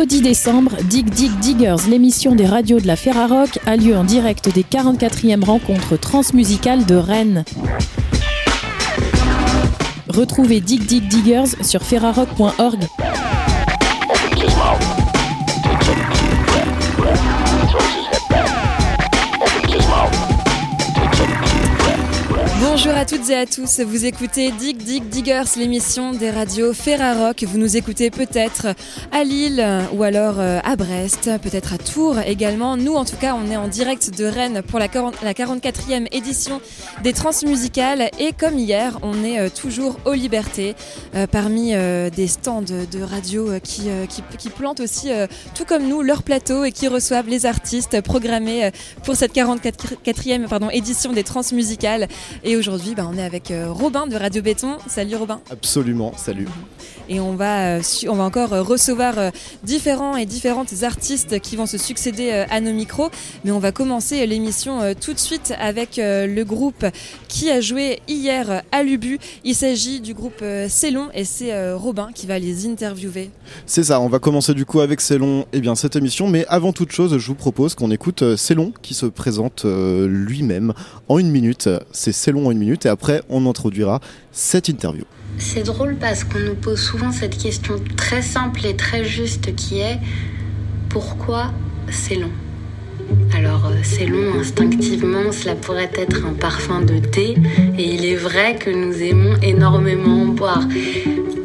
au 10 décembre, Dig Dig Diggers, l'émission des radios de la Ferarock, a lieu en direct des 44e rencontres transmusicales de Rennes. Retrouvez Dig Dig Diggers sur ferarock.org. Bonjour à toutes et à tous, vous écoutez Dig Dig Diggers, l'émission des radios Ferarock. Vous nous écoutez peut-être à Lille ou alors à Brest, peut-être à Tours également. Nous en tout cas, on est en direct de Rennes pour la 44e édition des Transmusicales. Et comme hier, on est toujours aux Libertés, parmi des stands de radio qui plantent aussi, tout comme nous, leur plateau et qui reçoivent les artistes programmés pour cette 44e édition des Transmusicales. Et aujourd'hui, on est avec Robin de Radio Béton. Salut Robin. Absolument, salut. Et on va encore recevoir différents et différentes artistes qui vont se succéder à nos micros. Mais on va commencer l'émission tout de suite avec le groupe qui a joué hier à l'Ubu. Il s'agit du groupe C'est Long et c'est Robin qui va les interviewer. C'est ça, on va commencer du coup avec C'est Long cette émission. Mais avant toute chose, je vous propose qu'on écoute C'est Long qui se présente lui-même en une minute. C'est Long en une minute et après on introduira cette interview. C'est drôle parce qu'on nous pose souvent cette question très simple et très juste qui est « Pourquoi c'est long ?» Alors c'est long instinctivement, cela pourrait être un parfum de thé et il est vrai que nous aimons énormément en boire.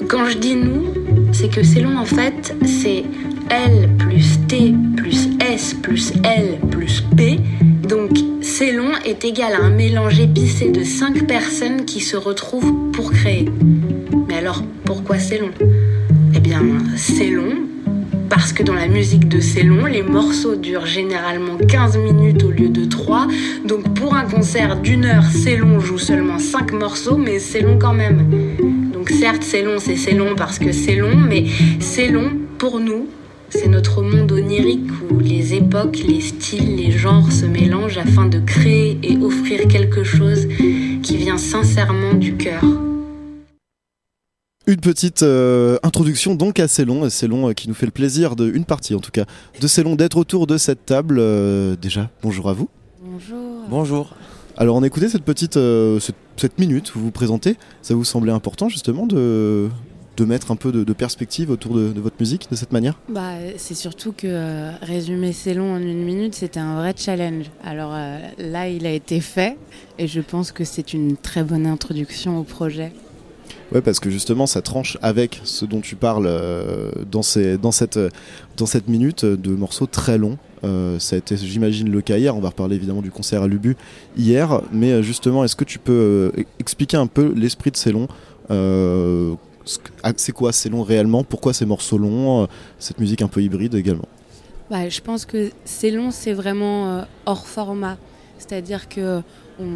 Quand je dis « nous », c'est que c'est long c'est L plus T plus S plus L plus P. Donc, C'est Long est égal à un mélange épicé de 5 personnes qui se retrouvent pour créer. Mais alors, pourquoi C'est Long ? Eh bien, c'est long parce que dans la musique de C'est Long, les morceaux durent généralement 15 minutes au lieu de 3. Donc, pour un concert d'1 heure, C'est Long joue seulement 5 morceaux, mais c'est long quand même. Donc, certes, c'est long parce que c'est long, mais c'est long pour nous. C'est notre monde onirique où les époques, les styles, les genres se mélangent afin de créer et offrir quelque chose qui vient sincèrement du cœur. Une petite introduction donc à C'est Long qui nous fait le plaisir, une partie en tout cas, de C'est Long d'être autour de cette table. Déjà, bonjour à vous. Bonjour. Bonjour. Alors on écoutait cette petite cette minute où vous vous présentez, ça vous semblait important justement de mettre un peu de perspective autour de votre musique de cette manière ? C'est surtout que résumer C'est Long en une minute, c'était un vrai challenge. Alors là, il a été fait et je pense que c'est une très bonne introduction au projet. Ouais, parce que justement, ça tranche avec ce dont tu parles dans cette minute de morceaux très longs. Ça a été, j'imagine, le cas hier. On va reparler évidemment du concert à l'Ubu hier. Mais justement, est-ce que tu peux expliquer un peu l'esprit de C'est Long ? C'est quoi C'est Long réellement ? Pourquoi ces morceaux longs ? Cette musique un peu hybride également ? Je pense que C'est Long, c'est vraiment hors format. C'est-à-dire qu'on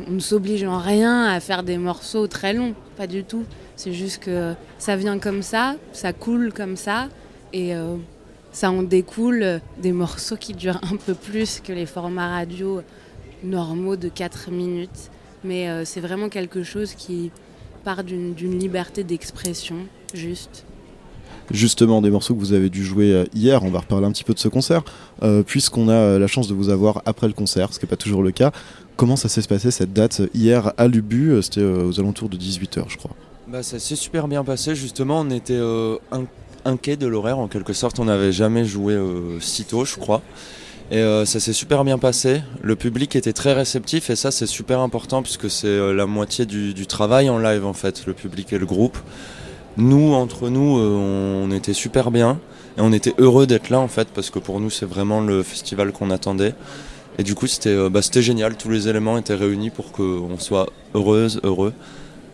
ne s'oblige en rien à faire des morceaux très longs, pas du tout. C'est juste que ça vient comme ça, ça coule comme ça, et ça en découle des morceaux qui durent un peu plus que les formats radio normaux de 4 minutes. Mais c'est vraiment quelque chose qui part d'une liberté d'expression, juste. Justement, des morceaux que vous avez dû jouer hier, on va reparler un petit peu de ce concert, puisqu'on a la chance de vous avoir après le concert, ce qui n'est pas toujours le cas. Comment ça s'est passé cette date hier à l'Ubu ? C'était aux alentours de 18h, je crois. Ça s'est super bien passé, justement. On était inquiets de l'horaire, en quelque sorte. On n'avait jamais joué si tôt, je crois. Et ça s'est super bien passé, le public était très réceptif et ça c'est super important puisque c'est la moitié du travail en live le public et le groupe. Nous, entre nous, on était super bien et on était heureux d'être là parce que pour nous c'est vraiment le festival qu'on attendait. Et du coup c'était génial, tous les éléments étaient réunis pour qu'on soit heureux.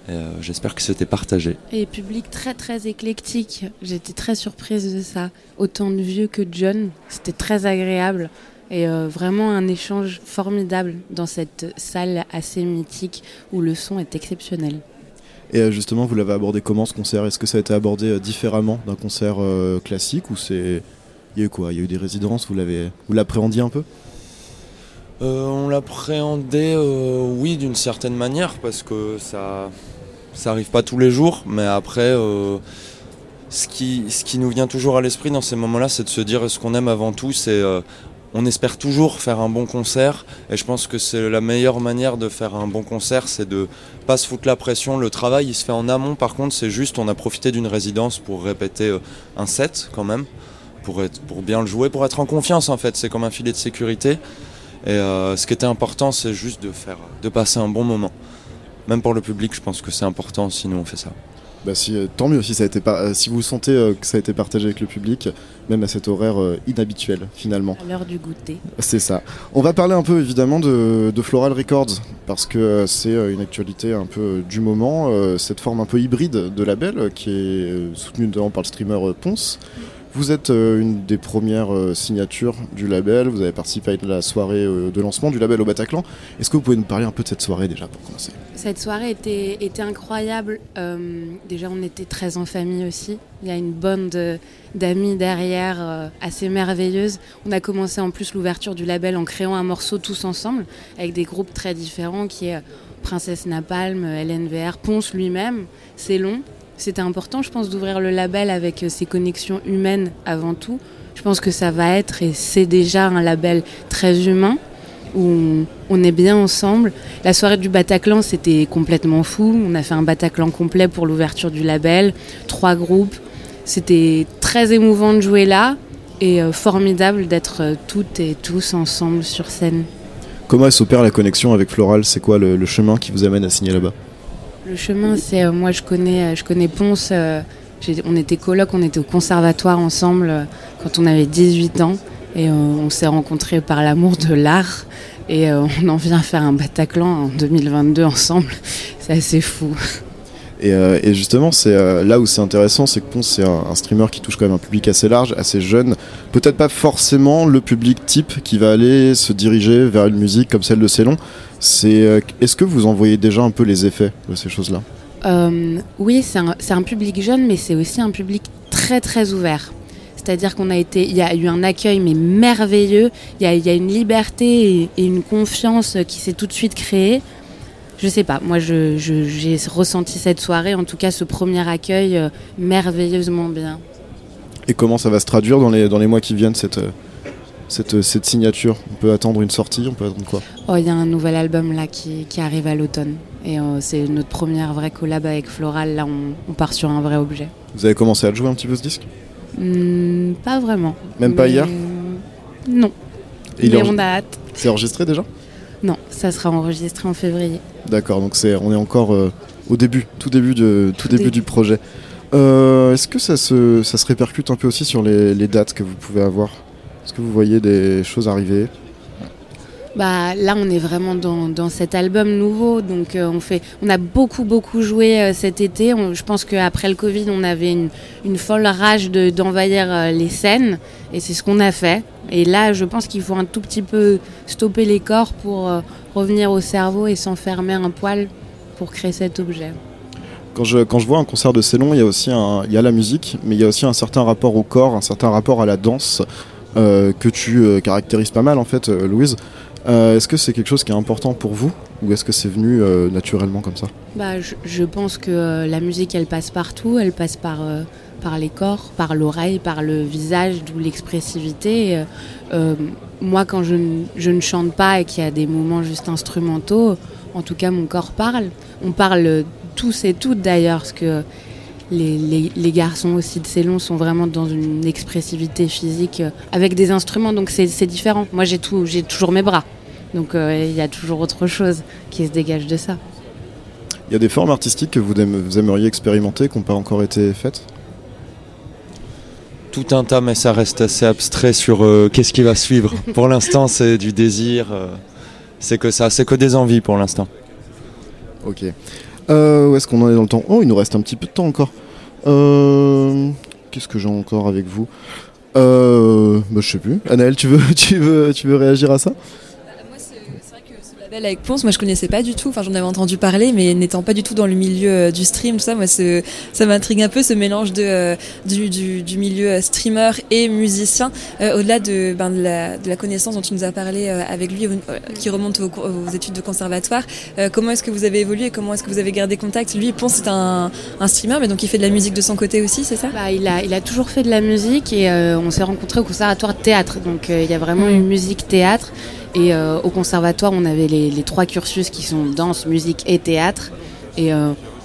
Et j'espère que c'était partagé. Et public très très éclectique, j'étais très surprise de ça. Autant de vieux que de jeunes, c'était très agréable et vraiment un échange formidable dans cette salle assez mythique où le son est exceptionnel. Et justement, vous l'avez abordé comment ce concert ? Est-ce que ça a été abordé différemment d'un concert classique ou c'est... Il y a eu quoi ? Il y a eu des résidences, vous l'appréhendiez un peu ? On l'appréhendait, oui, d'une certaine manière, parce que ça arrive pas tous les jours, mais après, ce qui nous vient toujours à l'esprit dans ces moments-là, c'est de se dire ce qu'on aime avant tout, c'est on espère toujours faire un bon concert, et je pense que c'est la meilleure manière de faire un bon concert, c'est de pas se foutre la pression. Le travail il se fait en amont, par contre c'est juste on a profité d'une résidence pour répéter un set quand même, pour bien le jouer, pour être en confiance en fait, c'est comme un filet de sécurité. Et ce qui était important, c'est juste de passer un bon moment. Même pour le public, je pense que c'est important si nous on fait ça. Bah si, tant mieux si, ça a été si vous sentez que ça a été partagé avec le public, même à cet horaire inhabituel finalement. À l'heure du goûter. C'est ça. On va parler un peu évidemment de Floral Records, parce que c'est une actualité un peu du moment, cette forme un peu hybride de label qui est soutenue notamment par le streamer Ponce. Vous êtes une des premières signatures du label, vous avez participé à la soirée de lancement du label au Bataclan. Est-ce que vous pouvez nous parler un peu de cette soirée déjà pour commencer ? Cette soirée était incroyable. Déjà on était très en famille aussi. Il y a une bande d'amis derrière assez merveilleuse. On a commencé en plus l'ouverture du label en créant un morceau tous ensemble avec des groupes très différents qui est Princesse Napalm, LNVR, Ponce lui-même, C'est Long. C'était important, je pense, d'ouvrir le label avec ses connexions humaines avant tout. Je pense que ça va être, et c'est déjà un label très humain, où on est bien ensemble. La soirée du Bataclan, c'était complètement fou. On a fait un Bataclan complet pour l'ouverture du label, 3 groupes. C'était très émouvant de jouer là, et formidable d'être toutes et tous ensemble sur scène. Comment s'opère la connexion avec Floral ? C'est quoi le chemin qui vous amène à signer là-bas ? Le chemin, c'est moi je connais Ponce, on était coloc, on était au conservatoire ensemble quand on avait 18 ans et on s'est rencontrés par l'amour de l'art et on en vient faire un Bataclan en 2022 ensemble, c'est assez fou. Et justement, c'est là où c'est intéressant, c'est que Ponce, c'est un streamer qui touche quand même un public assez large, assez jeune. Peut-être pas forcément le public type qui va aller se diriger vers une musique comme celle de Ceylon. Est-ce que vous en voyez déjà un peu les effets de ces choses-là ? Oui, c'est un public jeune, mais c'est aussi un public très très ouvert. C'est-à-dire il y a eu un accueil mais merveilleux, il y a une liberté et une confiance qui s'est tout de suite créée. Je sais pas, moi j'ai ressenti cette soirée, en tout cas ce premier accueil merveilleusement bien. Et comment ça va se traduire dans les mois qui viennent cette signature ? On peut attendre une sortie, on peut attendre quoi ? Il y a un nouvel album là qui arrive à l'automne et c'est notre première vraie collab avec Floral, là on part sur un vrai objet. Vous avez commencé à le jouer un petit peu ce disque ? Pas vraiment. Même pas hier ? Non, mais on a hâte. C'est enregistré déjà ? Non, ça sera enregistré en février. D'accord, donc on est encore au début, tout début du projet. Est-ce que ça se répercute un peu aussi sur les dates que vous pouvez avoir ? Est-ce que vous voyez des choses arriver ? Bah, là, on est vraiment dans cet album nouveau, donc on a beaucoup joué cet été. Je pense qu'après le Covid, on avait une folle rage d'envahir les scènes, et c'est ce qu'on a fait. Et là, je pense qu'il faut un tout petit peu stopper les corps pour revenir au cerveau et s'enfermer un poil pour créer cet objet. Quand je vois un concert de Ceylon, il y a la musique, mais il y a aussi un certain rapport au corps, un certain rapport à la danse que tu caractérises pas mal en fait, Louise. Est-ce que c'est quelque chose qui est important pour vous ou est-ce que c'est venu naturellement comme ça ? Bah, je pense que la musique elle passe partout, elle passe par les corps, par l'oreille, par le visage, d'où l'expressivité. Moi quand je ne chante pas et qu'il y a des moments juste instrumentaux, en tout cas mon corps parle. On parle tous et toutes d'ailleurs, parce que les garçons aussi de Ceylon sont vraiment dans une expressivité physique avec des instruments, donc c'est différent. Moi j'ai toujours mes bras, donc il y a toujours autre chose qui se dégage de ça. Il y a des formes artistiques que vous aimeriez expérimenter, qui n'ont pas encore été faites ? Tout un tas, mais ça reste assez abstrait sur qu'est-ce qui va suivre. Pour l'instant c'est du désir, c'est que ça, c'est que des envies pour l'instant. Ok. Où est-ce qu'on en est dans le temps ? Oh, il nous reste un petit peu de temps encore. Qu'est-ce que j'ai encore avec vous ? Je sais plus. Anaëlle, tu veux réagir à ça ? Moi, c'est vrai que ce label Belle avec Ponce, moi je connaissais pas du tout, enfin j'en avais entendu parler, mais n'étant pas du tout dans le milieu du stream, tout ça, moi ça m'intrigue un peu ce mélange du milieu streamer et musicien, au-delà de la connaissance dont tu nous as parlé avec lui, qui remonte aux études de conservatoire. Comment est-ce que vous avez évolué, comment est-ce que vous avez gardé contact? Lui, Ponce, c'est un streamer, mais donc il fait de la musique de son côté aussi, c'est ça? Bah, il a toujours fait de la musique et on s'est rencontrés au conservatoire de théâtre, donc il y a vraiment une musique théâtre. Et au conservatoire, on avait les trois cursus qui sont danse, musique et théâtre. Et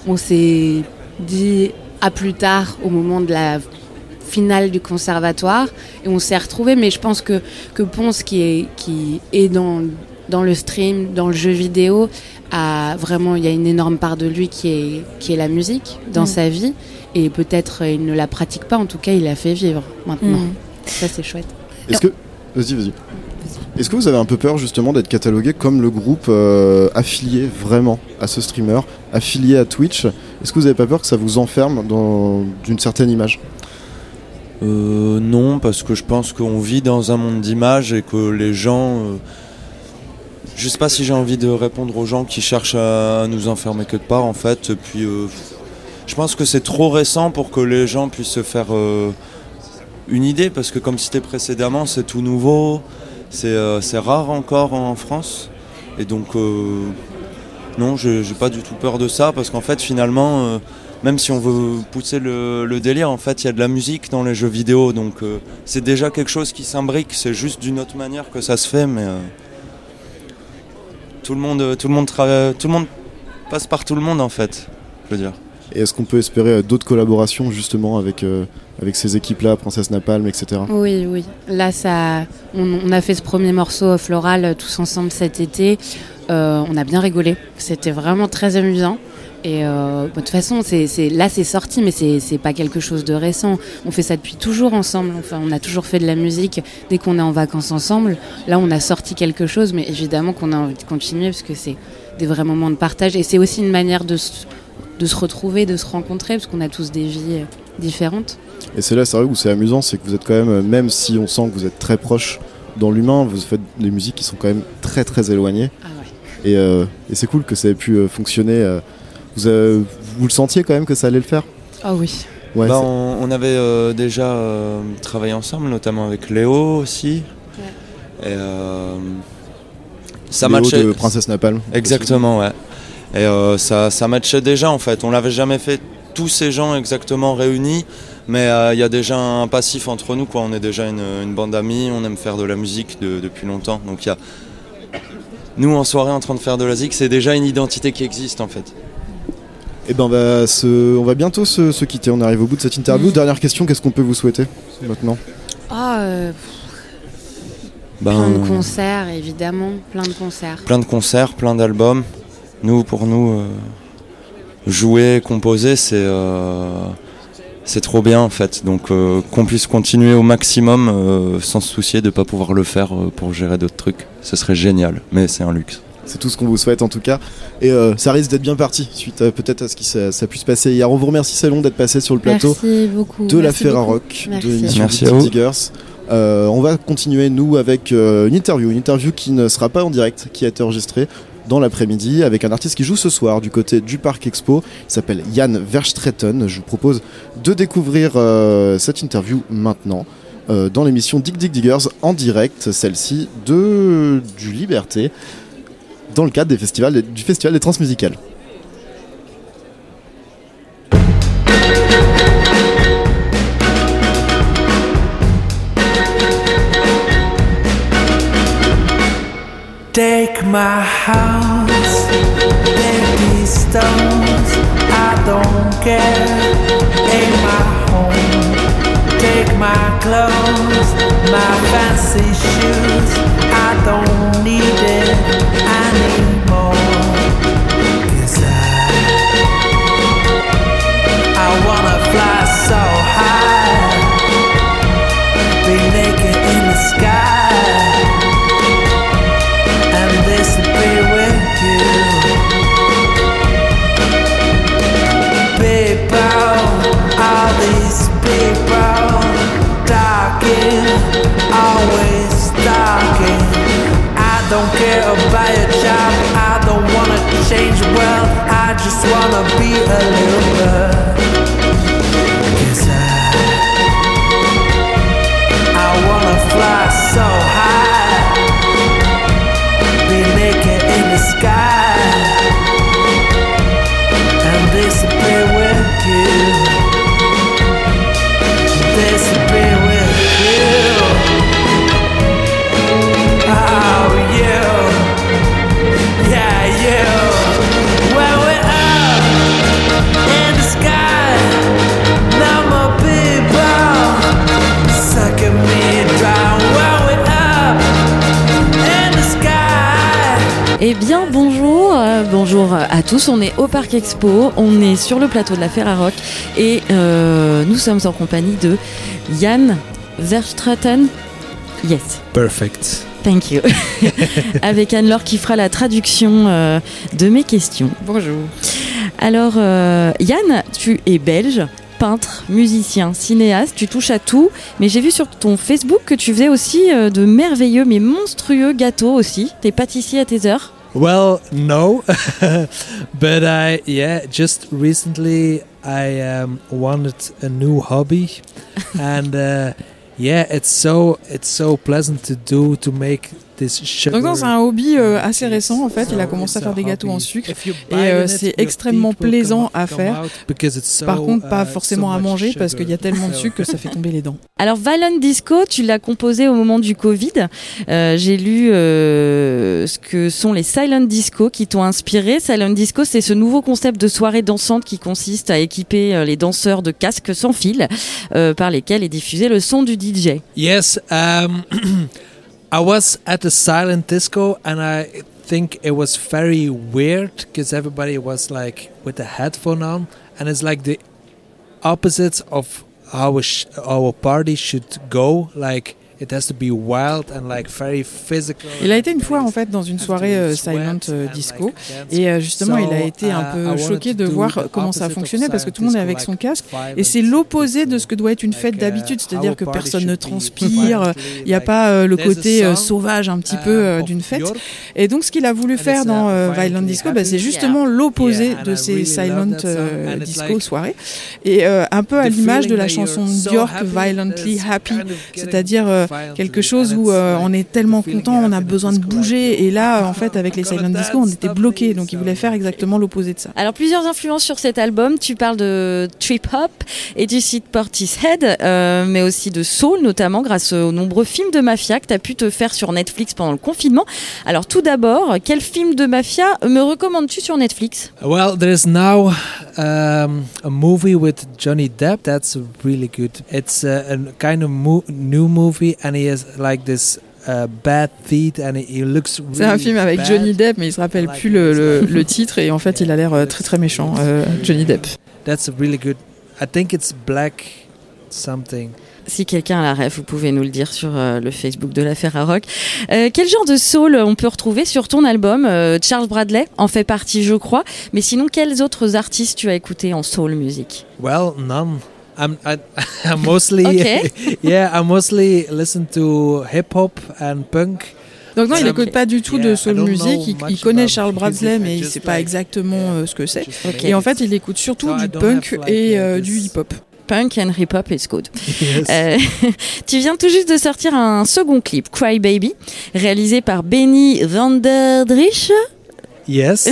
on s'est dit à plus tard, au moment de la finale du conservatoire. Et on s'est retrouvés, mais je pense que Ponce, qui est dans le stream, dans le jeu vidéo, a vraiment, il y a une énorme part de lui qui est la musique dans sa vie. Et peut-être il ne la pratique pas, en tout cas, il la fait vivre maintenant. Ça, c'est chouette. Vas-y. Est-ce que vous avez un peu peur justement d'être catalogué comme le groupe affilié vraiment à ce streamer, affilié à Twitch? Est-ce que vous n'avez pas peur que ça vous enferme dans une certaine image? Non, parce que je pense qu'on vit dans un monde d'images et que les gens... je sais pas si j'ai envie de répondre aux gens qui cherchent à nous enfermer quelque part en fait. Et puis, je pense que c'est trop récent pour que les gens puissent se faire une idée, parce que comme cité précédemment, c'est tout nouveau. C'est rare encore en France et donc non, j'ai pas du tout peur de ça, parce qu'en fait finalement même si on veut pousser le délire, en fait il y a de la musique dans les jeux vidéo, donc c'est déjà quelque chose qui s'imbrique, c'est juste d'une autre manière que ça se fait, mais tout le monde passe par tout le monde en fait, je veux dire. Et est-ce qu'on peut espérer d'autres collaborations justement avec ces équipes-là, Princesse Napalm, etc. Oui. Là, on a fait ce premier morceau floral tous ensemble cet été. On a bien rigolé. C'était vraiment très amusant. Et de toute façon, là, c'est sorti, mais c'est pas quelque chose de récent. On fait ça depuis toujours ensemble. Enfin, on a toujours fait de la musique dès qu'on est en vacances ensemble. Là, on a sorti quelque chose, mais évidemment qu'on a envie de continuer parce que c'est des vrais moments de partage. Et c'est aussi une manière de se retrouver, de se rencontrer, parce qu'on a tous des vies différentes. Et c'est là, c'est vrai, où c'est amusant, c'est que vous êtes quand même si on sent que vous êtes très proche dans l'humain, vous faites des musiques qui sont quand même très très éloignées. Ah ouais. Et c'est cool que ça ait pu fonctionner. Vous le sentiez quand même que ça allait le faire? Ah oui. Ouais, bah, on avait déjà travaillé ensemble, notamment avec Léo aussi. Ouais. Et, ça Léo matchait... de Princesse Napalm. Exactement, ouais. Et ça matchait déjà en fait, on l'avait jamais fait tous ces gens exactement réunis, mais il y a déjà un passif entre nous quoi. On est déjà une bande d'amis, on aime faire de la musique depuis longtemps, donc il y a nous en soirée en train de faire de la zik, c'est déjà une identité qui existe en fait. Et ben on va bientôt se quitter, on arrive au bout de cette interview. Dernière question, qu'est-ce qu'on peut vous souhaiter maintenant? Plein de concerts évidemment, plein de concerts, plein d'albums. Nous, pour nous, jouer, composer, c'est trop bien en fait. Donc qu'on puisse continuer au maximum sans se soucier de ne pas pouvoir le faire pour gérer d'autres trucs. Ce serait génial, mais c'est un luxe. C'est tout ce qu'on vous souhaite en tout cas. Et ça risque d'être bien parti, suite peut-être à ce qui ça puisse passer hier. On vous remercie, C'est Long, d'être passé sur le plateau de la Ferarock, de l'émission Dig Dig Diggers. On va continuer, nous, avec une interview qui ne sera pas en direct, qui a été enregistrée dans l'après-midi, avec un artiste qui joue ce soir du côté du Parc Expo. Il s'appelle Yann Verstraeten. Je vous propose de découvrir cette interview maintenant dans l'émission Dig Dig Diggers en direct, celle-ci du Liberté, dans le cadre du Festival des Transmusicales. Take my house, take these stones, I don't care, take my home, take my clothes, my fancy shoes, I don't need it anymore, 'cause I wanna fly so high, be naked in the sky. Always talking, I don't care about your job. Eh bien bonjour, bonjour à tous, on est au Parc Expo, on est sur le plateau de la Ferarock et nous sommes en compagnie de Yann Verstraeten. Yes. Perfect. Thank you. Avec Anne-Laure qui fera la traduction de mes questions. Bonjour. Alors Yann, tu es belge, peintre, musicien, cinéaste, tu touches à tout, mais j'ai vu sur ton Facebook que tu faisais aussi de merveilleux mais monstrueux gâteaux aussi. T'es pâtissier à tes heures? Well, no, but just recently I wanted a new hobby, and it's so pleasant to do, to make. Donc non, c'est un hobby assez récent en fait, il a commencé à faire des gâteaux en sucre et c'est extrêmement plaisant à faire, par contre pas forcément à manger parce qu'il y a tellement de sucre que ça fait tomber les dents. Alors Violent Disco, tu l'as composé au moment du Covid, j'ai lu ce que sont les Silent Disco qui t'ont inspiré. Silent Disco, c'est ce nouveau concept de soirée dansante qui consiste à équiper les danseurs de casques sans fil par lesquels est diffusé le son du DJ. Yes, I was at a silent disco and I think it was very weird because everybody was like with a headphone on, and it's like the opposite of how our party should go, like it has to be wild and like very physical. Il a été une fois en fait dans une soirée silent disco et justement il a été un peu choqué de voir comment ça fonctionnait parce que tout le monde est avec son casque et c'est l'opposé de ce que doit être une fête d'habitude, c'est-à-dire que personne ne transpire, il n'y a pas le côté sauvage un petit peu d'une fête. Et donc ce qu'il a voulu faire dans Violent Disco, c'est justement l'opposé de ces silent disco soirées et un peu à l'image de la chanson de Björk Violently Happy, c'est-à-dire quelque chose où on est tellement content, on a besoin de bouger et là en fait avec les Silent Disco on était bloqués, donc ils voulaient faire exactement l'opposé de ça. Alors plusieurs influences sur cet album, tu parles de Trip Hop et du site Portishead mais aussi de Soul notamment grâce aux nombreux films de mafia que tu as pu te faire sur Netflix pendant le confinement. Alors tout d'abord, quel film de mafia me recommandes-tu sur Netflix? Well, there is now a movie with Johnny Depp that's really good. It's a kind of new movie. C'est un film avec Johnny Depp, mais il se rappelle plus le titre et en fait il a l'air très très méchant, Johnny Depp. That's really good. I think it's black something. Si quelqu'un a la ref, vous pouvez nous le dire sur le Facebook de la Ferarock. Quel genre de soul on peut retrouver sur ton album? Charles Bradley en fait partie, je crois. Mais sinon, quels autres artistes tu as écoutés en soul music? Well, none. I'm mostly I mostly listen to hip hop and punk. Donc non, il n'écoute pas du tout de soul music, il connaît Charles Bradley mais il ne sait pas exactement ce que c'est. Okay. Et en fait, il écoute surtout du punk et du hip hop. Punk and hip hop is good. Yes. Tu viens tout juste de sortir un second clip, Cry Baby, réalisé par Benny Vanderdrich. Yes.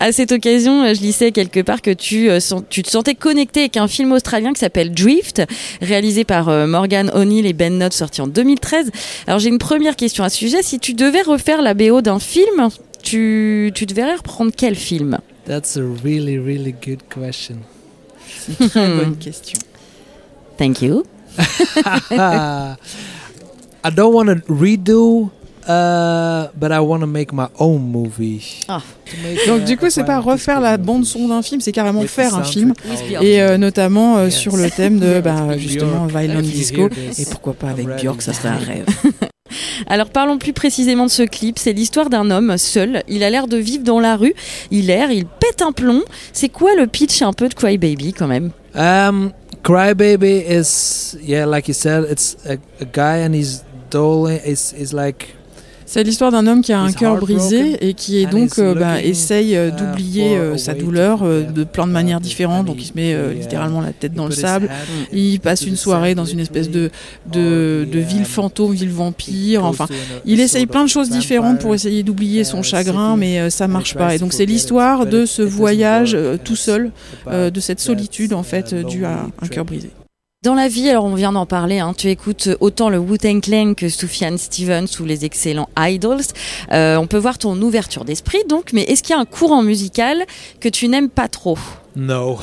À cette occasion, je lisais quelque part que tu te sentais connecté avec un film australien qui s'appelle Drift, réalisé par Morgan O'Neill et Ben Knott, sorti en 2013. Alors j'ai une première question à ce sujet. Si tu devais refaire la BO d'un film, tu devrais reprendre quel film? That's a really, really good question. C'est une très bonne question. Thank you. I don't want to redo. But I want to make my own movie. Ah. Donc du coup, c'est pas refaire la bande son d'un film, c'est carrément faire un film, et notamment sur le thème de justement Violent Disco, et pourquoi pas avec Björk, ça serait un rêve. Alors parlons plus précisément de ce clip, c'est l'histoire d'un homme seul, il a l'air de vivre dans la rue, il pète un plomb. C'est quoi le pitch un peu de Cry Baby quand même? Cry Baby is like you said, it's a guy and he's dull, is like C'est l'histoire d'un homme qui a un cœur brisé et qui est donc essaye d'oublier sa douleur de plein de manières différentes. Donc il se met littéralement la tête dans le sable. Il passe une soirée dans une espèce de ville fantôme, ville vampire. Enfin, il essaye plein de choses différentes pour essayer d'oublier son chagrin, mais ça marche pas. Et donc c'est l'histoire de ce voyage tout seul, de cette solitude en fait due à un cœur brisé. Dans la vie, alors on vient d'en parler, hein, tu écoutes autant le Wu-Tang Clan que Sufjan Stevens ou les excellents Idols. On peut voir ton ouverture d'esprit donc, mais est-ce qu'il y a un courant musical que tu n'aimes pas trop ? No,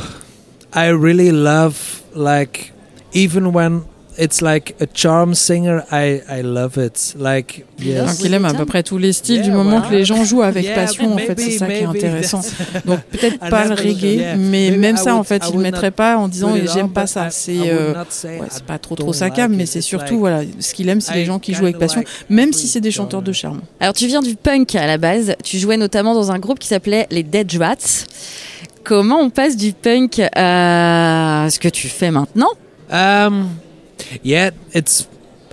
I really love, like, even when it's like a charm singer, I love it. Like, yes. Alors qu'il aime à peu près tous les styles du moment que les gens jouent avec passion, en fait, c'est ça qui est intéressant. Donc peut-être pas le reggae, mais même ça, en fait, il ne mettrait pas en disant j'aime pas ça. C'est pas trop sa came, mais c'est surtout voilà, ce qu'il aime, c'est les gens qui jouent avec passion, même si c'est des chanteurs de charme. Alors tu viens du punk à la base, tu jouais notamment dans un groupe qui s'appelait les Dead Rats. Comment on passe du punk à ce que tu fais maintenant ? Yeah, it's.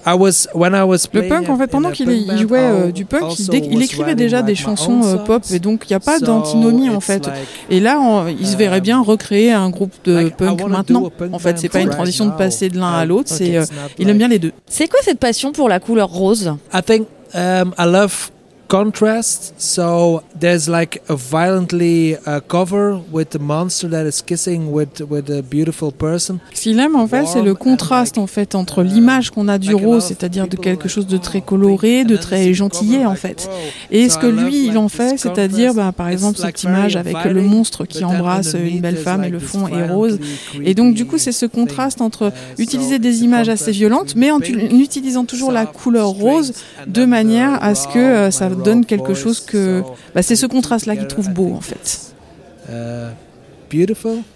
Le punk, en fait, pendant qu'il jouait du punk, il écrivait déjà des chansons pop, et donc il n'y a pas d'antinomie en fait. Et là, il se verrait bien recréer un groupe de punk maintenant. En fait, c'est pas une transition de passer de l'un à l'autre. C'est, il aime bien les deux. C'est quoi cette passion pour la couleur rose ? I think I love contrast. So there's like a violently cover with the monster that is kissing with a beautiful person. Ce qu'il aime en fait, c'est le contraste en fait entre l'image qu'on a du rose, c'est-à-dire de quelque chose de très coloré, de très gentillet en fait, et ce que lui il en fait, c'est-à-dire par exemple cette image avec le monstre qui embrasse une belle femme et le fond est rose. Et donc du coup c'est ce contraste entre utiliser des images assez violentes, mais en utilisant toujours la couleur rose de manière à ce que ça donne quelque chose que... c'est ce contraste-là qu'il trouve beau, en fait.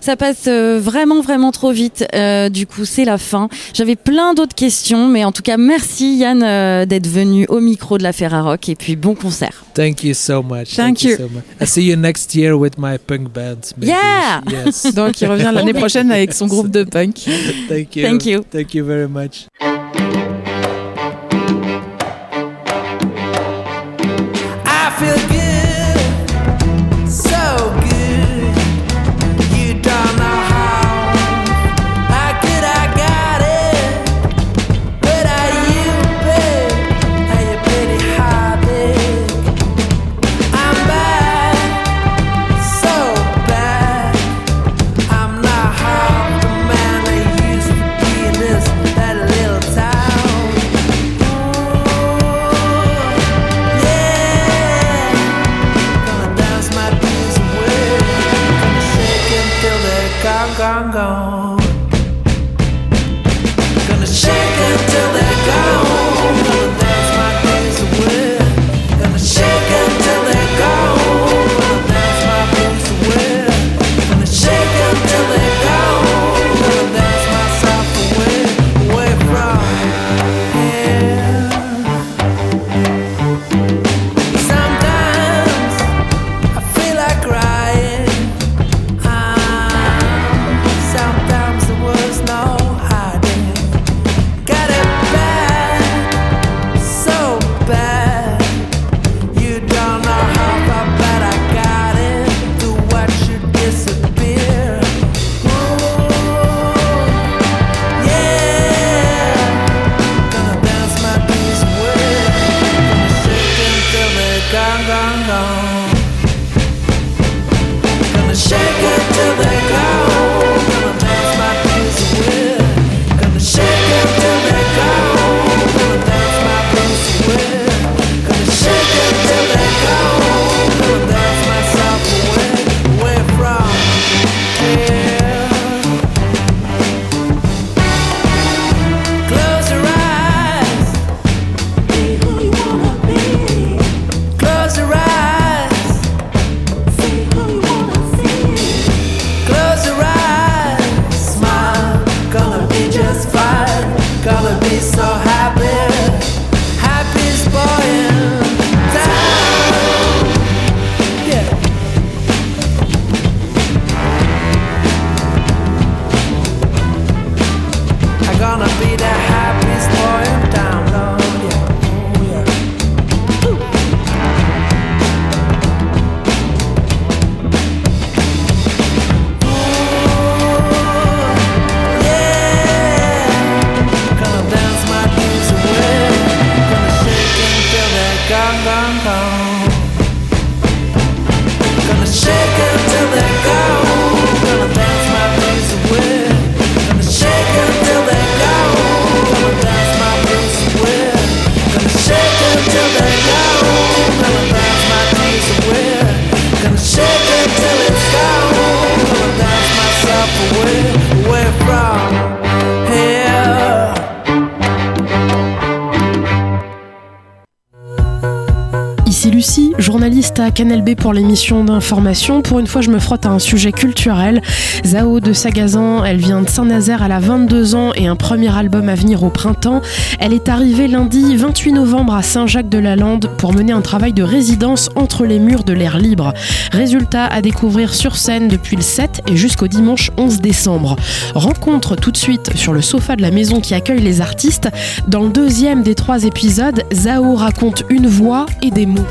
Ça passe vraiment, vraiment trop vite. Du coup, c'est la fin. J'avais plein d'autres questions, mais en tout cas, merci Yann d'être venu au micro de la Ferarock, et puis bon concert. Thank you so much. Thank you so much. I see you next year with my punk band. Maybe. Yeah. Yes. Donc, il revient l'année prochaine avec son groupe de punk. Thank you. Thank you. Thank you very much. Gonna be the happiest boy in town, Lord, yeah. Ooh, yeah. Ooh. à Canal B pour l'émission d'information. Pour une fois, je me frotte à un sujet culturel. Zaho de Sagazan, elle vient de Saint-Nazaire, elle a 22 ans et un premier album à venir au printemps. Elle est arrivée lundi 28 novembre à Saint-Jacques-de-la-Lande pour mener un travail de résidence entre les murs de l'air libre. Résultat à découvrir sur scène depuis le 7 et jusqu'au dimanche 11 décembre. Rencontre tout de suite sur le sofa de la maison qui accueille les artistes. Dans le deuxième des 3 épisodes, Zaho raconte une voix et des mots.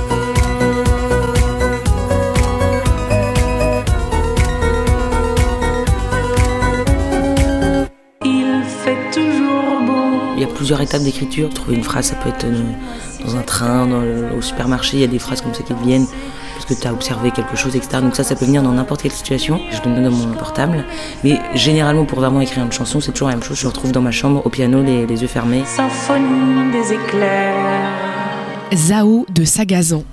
Il y a plusieurs étapes d'écriture. Trouver une phrase, ça peut être dans un train, au supermarché, il y a des phrases comme ça qui viennent parce que tu as observé quelque chose, etc. Donc ça peut venir dans n'importe quelle situation. Je le note dans mon portable. Mais généralement, pour vraiment écrire une chanson, c'est toujours la même chose. Je me retrouve dans ma chambre, au piano, les yeux fermés. Symphonie des éclairs. Zaho de Sagazan.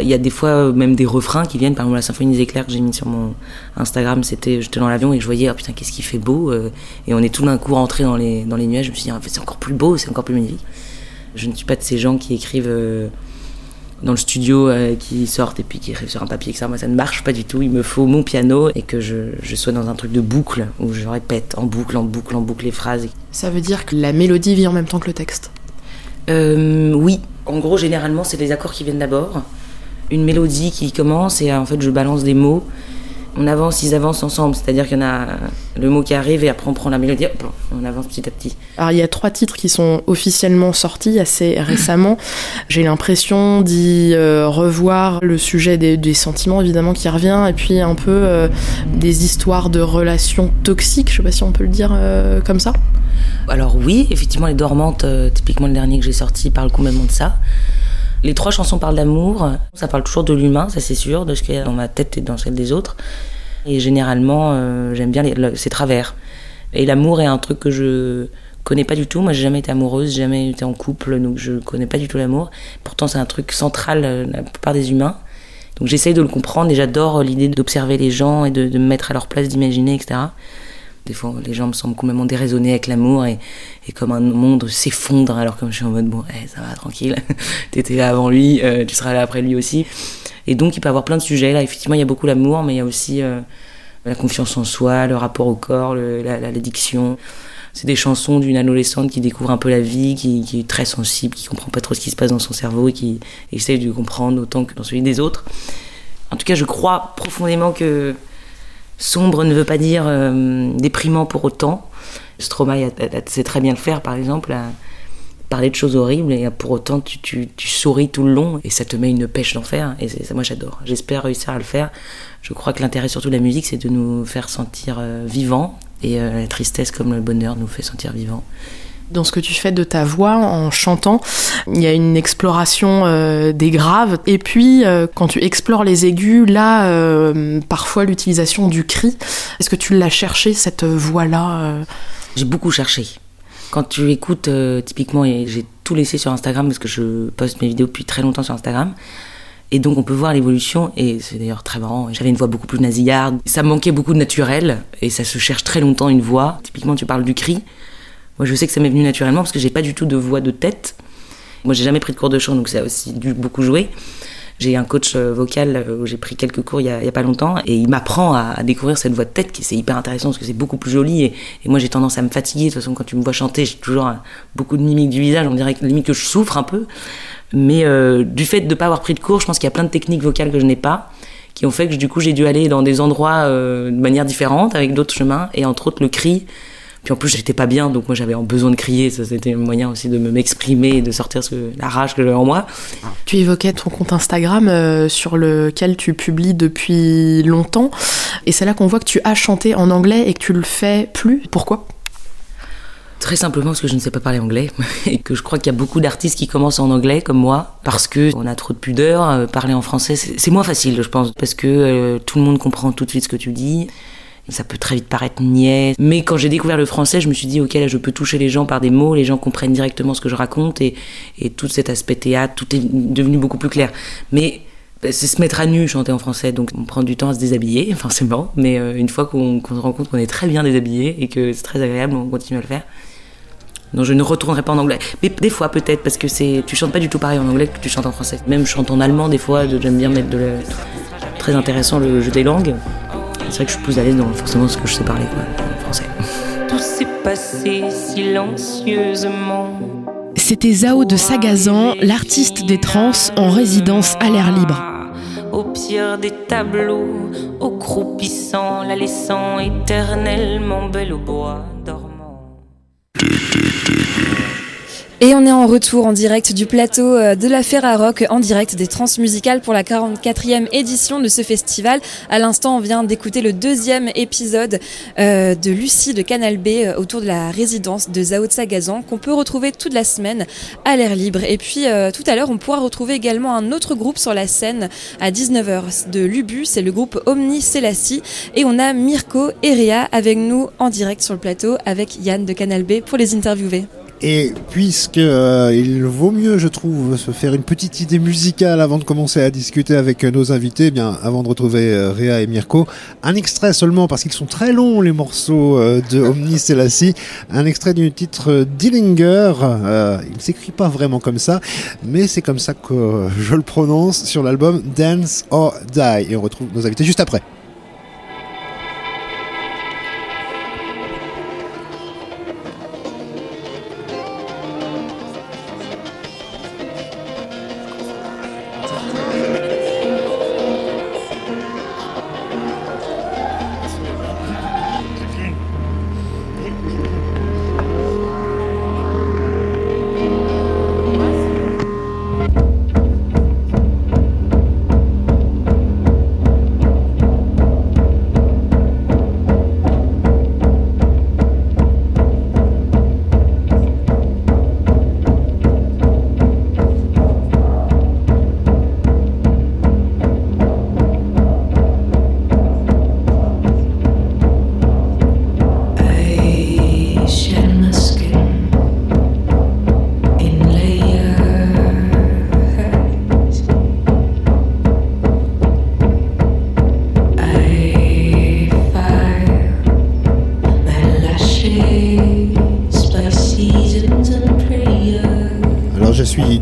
Il y a des fois même des refrains qui viennent, par exemple la Symphonie des éclairs que j'ai mis sur mon Instagram, c'était j'étais dans l'avion et je voyais oh putain qu'est-ce qu'il fait beau et on est tout d'un coup rentré dans les nuages, je me suis dit ah, c'est encore plus beau, c'est encore plus magnifique. Je ne suis pas de ces gens qui écrivent dans le studio, qui sortent et puis qui écrivent sur un papier, etc. Moi ça ne marche pas du tout, il me faut mon piano et que je sois dans un truc de boucle où je répète en boucle les phrases. Ça veut dire que la mélodie vit en même temps que le texte ? Oui, en gros généralement c'est les accords qui viennent d'abord. Une mélodie qui commence et en fait je balance des mots, on avance, ils avancent ensemble, c'est-à-dire qu'il y en a le mot qui arrive et après on prend la mélodie, on avance petit à petit. Alors il y a 3 titres qui sont officiellement sortis assez récemment, j'ai l'impression d'y revoir le sujet des sentiments évidemment qui revient et puis un peu des histoires de relations toxiques, je sais pas si on peut le dire comme ça. Alors oui, effectivement les dormantes, typiquement le dernier que j'ai sorti parle complètement de ça. Les 3 chansons parlent d'amour, ça parle toujours de l'humain, ça c'est sûr, de ce qu'il y a dans ma tête et dans celle des autres. Et généralement, j'aime bien ces travers. Et l'amour est un truc que je connais pas du tout. Moi, j'ai jamais été amoureuse, j'ai jamais été en couple, donc je connais pas du tout l'amour. Pourtant, c'est un truc central la plupart des humains. Donc j'essaye de le comprendre et j'adore l'idée d'observer les gens et de me mettre à leur place, d'imaginer, etc. Des fois, les gens me semblent complètement déraisonnés avec l'amour et comme un monde s'effondre, alors que je suis en mode, bon, ça va, tranquille, t'étais là avant lui, tu seras là après lui aussi. Et donc, il peut y avoir plein de sujets. Là, effectivement, il y a beaucoup l'amour, mais il y a aussi la confiance en soi, le rapport au corps, l'addiction. C'est des chansons d'une adolescente qui découvre un peu la vie, qui est très sensible, qui comprend pas trop ce qui se passe dans son cerveau et qui essaye de le comprendre autant que dans celui des autres. En tout cas, je crois profondément que sombre ne veut pas dire déprimant pour autant. Stromae sait très bien le faire, par exemple, à parler de choses horribles et pour autant tu souris tout le long et ça te met une pêche d'enfer. Et ça, moi j'adore. J'espère réussir à le faire. Je crois que l'intérêt surtout de la musique, c'est de nous faire sentir vivants et la tristesse comme le bonheur nous fait sentir vivants. Dans ce que tu fais de ta voix en chantant, il y a une exploration des graves. Et puis, quand tu explores les aigus, là, parfois l'utilisation du cri. Est-ce que tu l'as cherché, cette voix-là J'ai beaucoup cherché. Quand tu écoutes, typiquement, et j'ai tout laissé sur Instagram parce que je poste mes vidéos depuis très longtemps sur Instagram. Et donc, on peut voir l'évolution. Et c'est d'ailleurs très marrant. J'avais une voix beaucoup plus nasillarde. Ça me manquait beaucoup de naturel. Et ça se cherche très longtemps, une voix. Typiquement, tu parles du cri. Moi, je sais que ça m'est venu naturellement parce que j'ai pas du tout de voix de tête. Moi, j'ai jamais pris de cours de chant, donc ça a aussi dû beaucoup jouer. J'ai un coach vocal où j'ai pris quelques cours il y a pas longtemps et il m'apprend à découvrir cette voix de tête qui c'est hyper intéressant parce que c'est beaucoup plus joli et moi j'ai tendance à me fatiguer. De toute façon, quand tu me vois chanter, j'ai toujours beaucoup de mimique du visage. On dirait limite que je souffre un peu. Mais du fait de pas avoir pris de cours, je pense qu'il y a plein de techniques vocales que je n'ai pas qui ont fait que du coup j'ai dû aller dans des endroits de manière différente avec d'autres chemins et entre autres le cri. Puis en plus, j'étais pas bien, donc moi j'avais besoin de crier. Ça, c'était un moyen aussi de m'exprimer et de sortir la rage que j'avais en moi. Tu évoquais ton compte Instagram sur lequel tu publies depuis longtemps. Et c'est là qu'on voit que tu as chanté en anglais et que tu le fais plus. Pourquoi ? Très simplement parce que je ne sais pas parler anglais. Et que je crois qu'il y a beaucoup d'artistes qui commencent en anglais, comme moi, parce qu'on a trop de pudeur. Parler en français, c'est moins facile, je pense, parce que tout le monde comprend tout de suite ce que tu dis. Ça peut très vite paraître niais, mais quand j'ai découvert le français, je me suis dit, ok, là, je peux toucher les gens par des mots, les gens comprennent directement ce que je raconte, et tout cet aspect théâtre, tout est devenu beaucoup plus clair. Mais c'est se mettre à nu, chanter en français, donc on prend du temps à se déshabiller, forcément, mais une fois qu'on se rend compte qu'on est très bien déshabillé, et que c'est très agréable, on continue à le faire. Donc je ne retournerai pas en anglais. Mais des fois peut-être, parce que tu chantes pas du tout pareil en anglais que tu chantes en français. Même je chante en allemand des fois, j'aime bien mettre de la... Très intéressant le jeu des langues. C'est vrai que je suis plus à l'aise dans forcément ce que je sais parler, quoi, en français. Tout s'est passé silencieusement. C'était Zaho de Sagazan, l'artiste des trans en résidence à l'air libre. Au pire des tableaux, au croupissant, la laissant éternellement belle au bois dormant. Et on est en retour en direct du plateau de la Ferarock, en direct des Transmusicales pour la 44e édition de ce festival. À l'instant, on vient d'écouter le 2e épisode de Lucie de Canal B autour de la résidence de Zaho de Sagazan, qu'on peut retrouver toute la semaine à l'air libre. Et puis tout à l'heure, on pourra retrouver également un autre groupe sur la scène à 19h de l'Ubu, c'est le groupe Omni Selassi. Et on a Mirko et Réa avec nous en direct sur le plateau avec Yann de Canal B pour les interviewer. Et puisque il vaut mieux, je trouve, se faire une petite idée musicale avant de commencer à discuter avec nos invités, eh bien, avant de retrouver Réa et Mirko, un extrait seulement, parce qu'ils sont très longs les morceaux de Omni Selassi, un extrait du titre Dillinger, il ne s'écrit pas vraiment comme ça, mais c'est comme ça que je le prononce, sur l'album Dance or Die, et on retrouve nos invités juste après.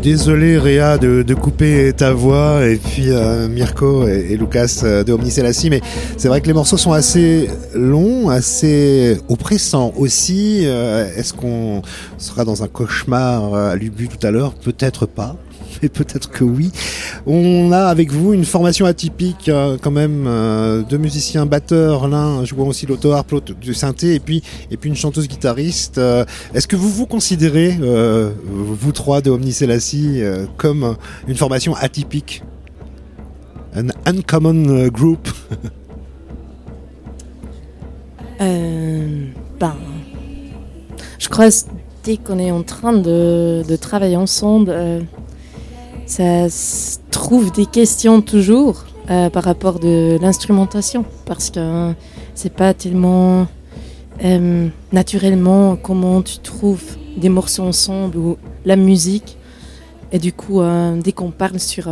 Désolé Réa de couper ta voix et puis Mirko et Lucas de Omni Selassi, mais c'est vrai que les morceaux sont assez longs, assez oppressants aussi. Est-ce qu'on sera dans un cauchemar à l'Ubu tout à l'heure ? Peut-être pas, mais peut-être que oui. On a avec vous une formation atypique quand même, deux musiciens batteurs, l'un jouant aussi l'auto-harpe, l'autre du synthé, et puis une chanteuse guitariste. Est-ce que vous considérez, vous trois de Omni Selassi, comme une formation atypique ? An uncommon group. Je crois dès qu'on est en train de travailler ensemble, ça se trouve des questions toujours par rapport de l'instrumentation, parce que c'est pas tellement naturellement comment tu trouves des morceaux ensemble ou la musique, et du coup dès qu'on parle sur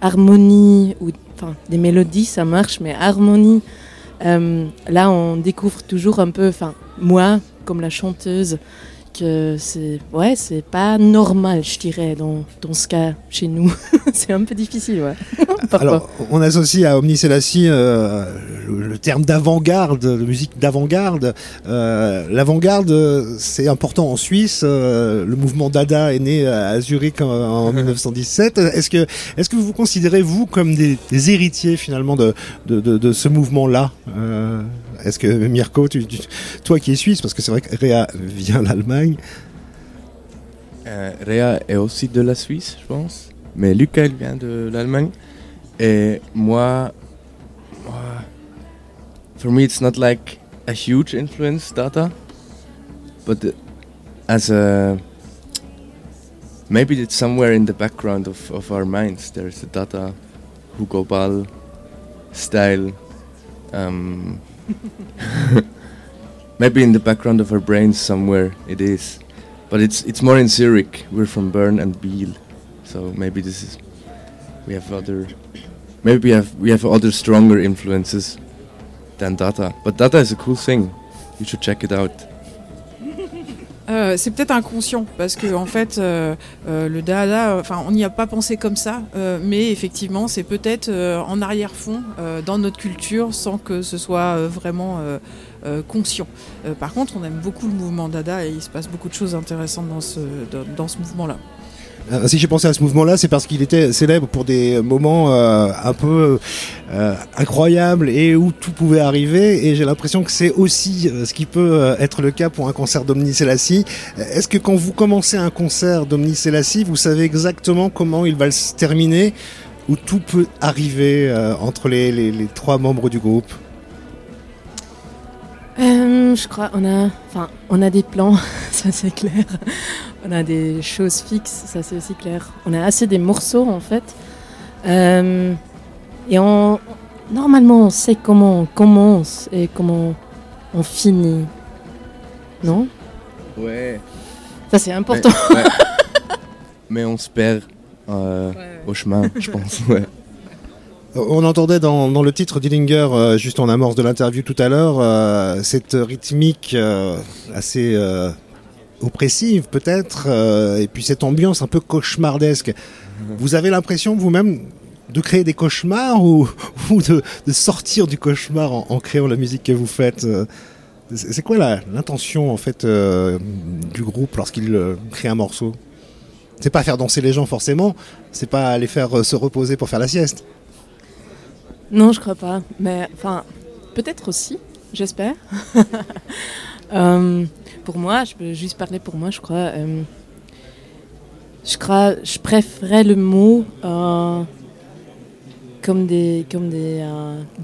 harmonie ou enfin des mélodies ça marche, mais harmonie là on découvre toujours un peu, enfin moi comme la chanteuse, que c'est pas normal, je dirais, dans ce cas chez nous. C'est un peu difficile, ouais. Alors, on associe à Omni Selassi le terme d'avant-garde, de musique d'avant-garde. L'avant-garde, c'est important en Suisse. Le mouvement Dada est né à Zurich en 1917. Est-ce que vous considérez, vous, comme des héritiers, finalement, de ce mouvement-là ? Est-ce que, Mirko, toi qui es suisse, parce que c'est vrai que Réa vient d'Allemagne. Réa est aussi de la Suisse, je pense. Mais Lucas, il vient de l'Allemagne. Et moi, for me, it's not like a huge influence, Dada, but maybe it's somewhere in the background of our minds. There's a Dada, Hugo Ball style. Maybe in the background of our brains somewhere it is, but it's more in Zurich. We're from Bern and Biel, so maybe this is we have other stronger influences than Dada. But Dada is a cool thing. You should check it out. C'est peut-être inconscient parce que en fait le Dada, enfin on n'y a pas pensé comme ça, mais effectivement c'est peut-être en arrière-fond dans notre culture sans que ce soit vraiment conscient. Par contre, on aime beaucoup le mouvement Dada et il se passe beaucoup de choses intéressantes dans ce mouvement-là. Si j'ai pensé à ce mouvement-là, c'est parce qu'il était célèbre pour des moments un peu incroyables et où tout pouvait arriver. Et j'ai l'impression que c'est aussi ce qui peut être le cas pour un concert d'Omni Selassi. Est-ce que quand vous commencez un concert d'Omni Selassi, vous savez exactement comment il va se terminer, où tout peut arriver entre les trois membres du groupe ? Je crois on a des plans, ça c'est clair. On a des choses fixes, ça c'est aussi clair. On a assez des morceaux en fait. Et normalement on sait comment on commence et comment on finit. Non ? Ouais. Ça c'est important. Mais, ouais. Mais on se perd au chemin, je pense. Ouais. On entendait dans le titre Dillinger, juste en amorce de l'interview tout à l'heure, cette rythmique assez oppressive peut-être, et puis cette ambiance un peu cauchemardesque. Vous avez l'impression vous-même de créer des cauchemars ou de sortir du cauchemar en créant la musique que vous faites? C'est quoi l'intention en fait du groupe lorsqu'il crée un morceau? C'est pas faire danser les gens forcément, c'est pas les faire se reposer pour faire la sieste. Non, je crois pas. Mais enfin, peut-être aussi, j'espère. Pour moi, je peux juste parler pour moi, je crois. Je crois, je préférais le mot comme des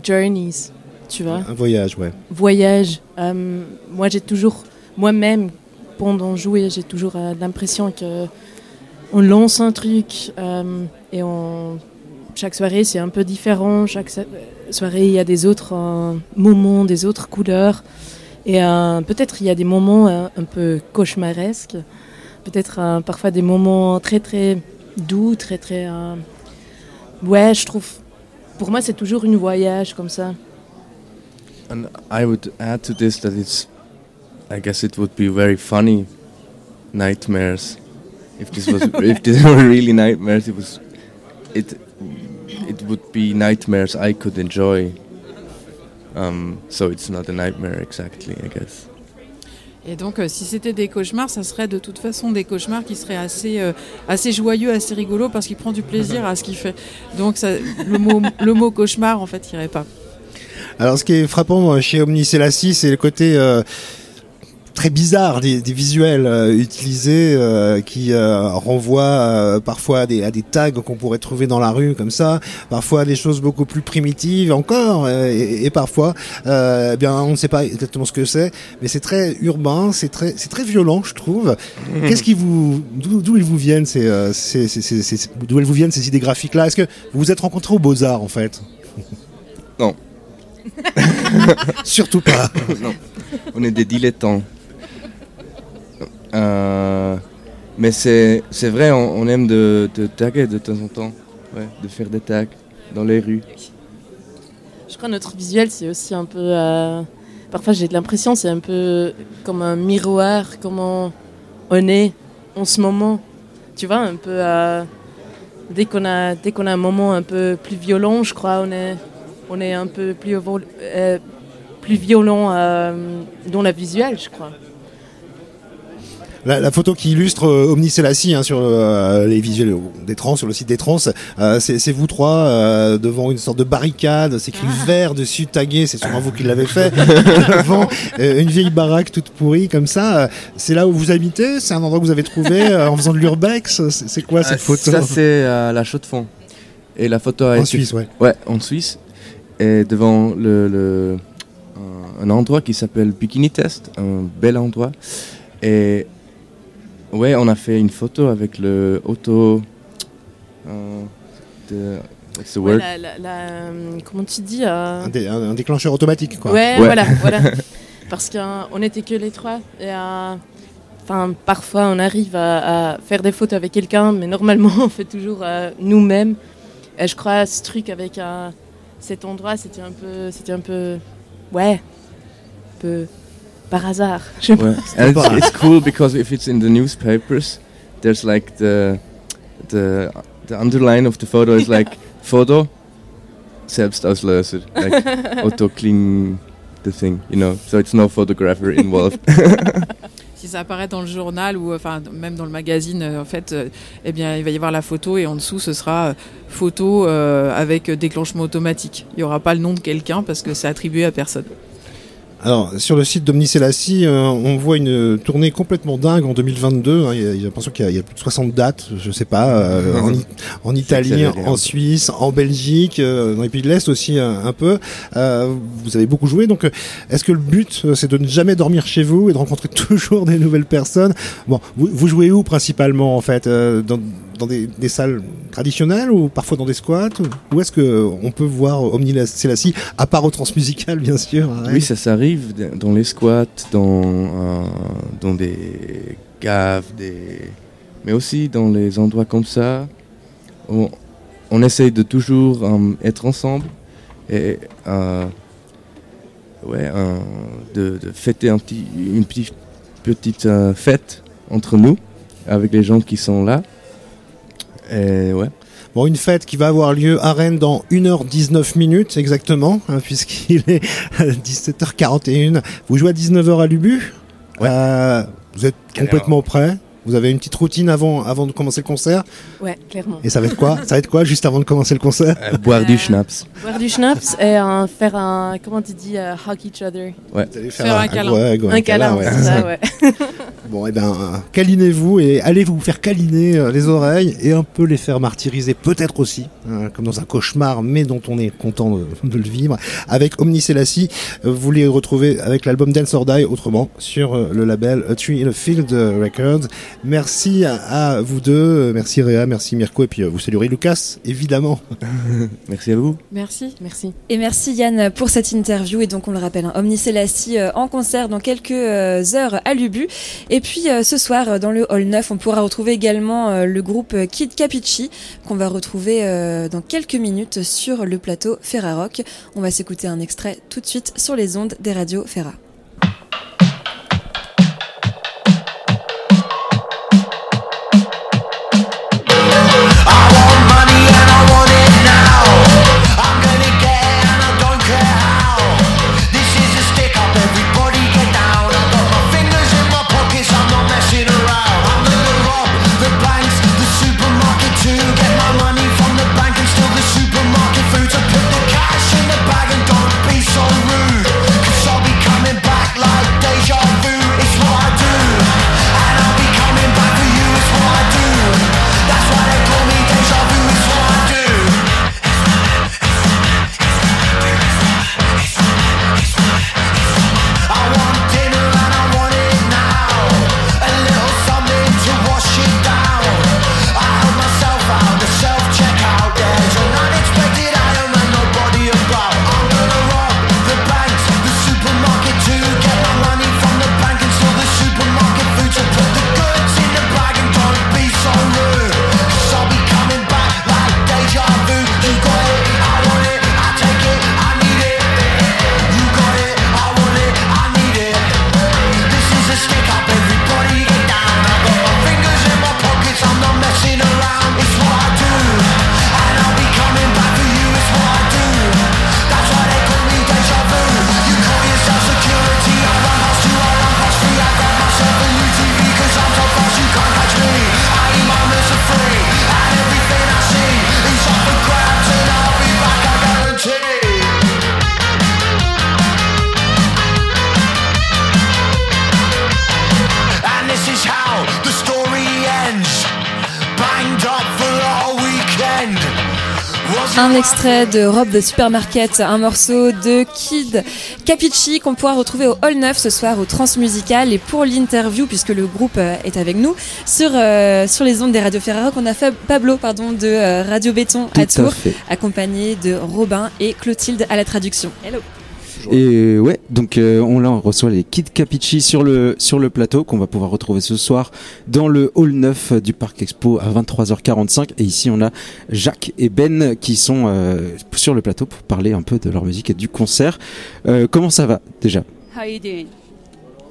journeys, tu vois. Un voyage, ouais. Voyage. Moi, j'ai toujours, moi-même, pendant jouer, j'ai toujours l'impression que on lance un truc et on. Chaque soirée, c'est un peu différent. Chaque soirée, il y a des autres moments, des autres couleurs. Et peut-être, il y a des moments un peu cauchemardesques. Peut-être parfois des moments très, très doux, très, très... Ouais, je trouve... Pour moi, c'est toujours une voyage, comme ça. And I would add to this that it's... I guess it would be very funny nightmares. If this were really nightmares, it was... It would be nightmares I could enjoy. So it's not a nightmare exactly, I guess. Et donc, si c'était des cauchemars, ça serait de toute façon des cauchemars qui seraient assez joyeux, assez rigolos, parce qu'il prend du plaisir à ce qu'il fait. Donc, ça, le mot cauchemar, en fait, irait pas. Alors, ce qui est frappant chez Omni Selassi, c'est le côté très bizarre des visuels utilisés qui renvoient parfois à des tags qu'on pourrait trouver dans la rue comme ça, parfois à des choses beaucoup plus primitives encore et parfois bien on ne sait pas exactement ce que c'est, mais c'est très urbain, c'est très violent, je trouve. Qu'est-ce qui vous d'où ils vous viennent ces d'où elles vous viennent ces idées graphiques là? Est-ce que vous vous êtes rencontrés aux Beaux-Arts en fait? Non. Surtout pas. Non. On est des dilettants. Mais c'est vrai, on aime de taguer de temps en temps, ouais, de faire des tags dans les rues. Je crois que notre visuel, c'est aussi un peu... parfois, j'ai l'impression c'est un peu comme un miroir, comment on est en ce moment. Tu vois, un peu... dès qu'on a un moment un peu plus violent, je crois, on est un peu plus violent dans la visuelle, je crois. La photo qui illustre Omni Selassi hein, sur les visuels des trans, sur le site des trans, c'est vous trois devant une sorte de barricade, c'est écrit vert dessus, tagué, c'est sûrement vous qui l'avez fait, devant une vieille baraque toute pourrie comme ça. C'est là où vous habitez? C'est un endroit que vous avez trouvé en faisant de l'urbex? C'est quoi cette photo? Ça c'est la chaux de fond. Et la photo en Suisse, ouais. Ouais, en Suisse. Et devant un endroit qui s'appelle Bikini Test, un bel endroit. Et ouais, on a fait une photo avec le auto. What's the word? Ouais, comment tu dis un déclencheur automatique, quoi. Ouais, voilà. Parce qu'on n'était que les trois. Et parfois, on arrive à faire des photos avec quelqu'un, mais normalement, on fait toujours nous-mêmes. Et je crois ce truc avec un. Cet endroit, c'était un peu, ouais, un peu par hasard. Je pense. And it's cool because if it's in the newspapers, there's like the underline of the photo is like photo selbstauslöser, like autoclean the thing, you know. So it's no photographer involved. Si ça apparaît dans le journal ou enfin même dans le magazine, en fait, eh bien il va y avoir la photo et en dessous ce sera photo avec déclenchement automatique. Il y aura pas le nom de quelqu'un parce que c'est attribué à personne. Alors sur le site d'Omni Selassi, on voit une tournée complètement dingue en 2022. Hein, j'ai l'impression qu'il y a plus de 60 dates, je sais pas, en Italie, en Suisse, en Belgique, dans les pays de l'Est aussi un peu. Vous avez beaucoup joué, donc est-ce que le but c'est de ne jamais dormir chez vous et de rencontrer toujours des nouvelles personnes ? Bon, vous jouez où principalement en fait, dans des salles traditionnelles ou parfois dans des squats ? Où est-ce qu'on peut voir Omni Selassi, à part aux Transmusicales bien sûr, hein ? Oui, ça s'arrive dans les squats, dans des caves, mais aussi dans les endroits comme ça. On essaye de toujours être ensemble et de fêter une petite fête entre nous avec les gens qui sont là. Ouais. Bon, une fête qui va avoir lieu à Rennes dans 1h19 exactement, hein, puisqu'il est 17h41. Vous jouez à 19h à l'Ubu. Ouais. Vous êtes complètement prêt. Vous avez une petite routine avant de commencer le concert. Ouais, clairement. Et ça va être quoi ? Ça va être quoi juste avant de commencer le concert ? Boire du schnapps. Boire du schnapps et faire un, comment tu dis, hug each other. Ouais. Vous allez faire un câlin. Un câlin, ouais. C'est ça, ouais. Bon, et ben, câlinez-vous et allez vous faire câliner les oreilles et un peu les faire martyriser, peut-être aussi, hein, comme dans un cauchemar, mais dont on est content de le vivre. Avec Omni Selassi, vous les retrouvez avec l'album Dance or Die, autrement, sur le label A Tree in a Field Records. Merci à vous deux, merci Réa, merci Mirko, et puis vous saluerez Lucas, évidemment. Merci à vous. Merci. Et merci Yann pour cette interview. Et donc on le rappelle, Omni Selassi en concert dans quelques heures à l'Ubu. Et puis ce soir dans le Hall 9, on pourra retrouver également le groupe Kid Kapichi, qu'on va retrouver dans quelques minutes sur le plateau Ferarock. On va s'écouter un extrait tout de suite sur les ondes des radios Ferra. Un extrait de Rob de Supermarket, un morceau de Kid Kapichi qu'on pourra retrouver au Hall 9 ce soir au Transmusical. Et pour l'interview, puisque le groupe est avec nous, sur les ondes des radios Ferrarock, on a Pablo de Radio Béton à Tours, accompagné de Robin et Clotilde à la traduction. Hello. Et ouais, donc on reçoit les Kid Kapichi sur le plateau, qu'on va pouvoir retrouver ce soir dans le Hall 9 du Parc Expo à 23h45. Et ici on a Jacques et Ben qui sont sur le plateau pour parler un peu de leur musique et du concert. Comment ça va déjà ? How are you doing?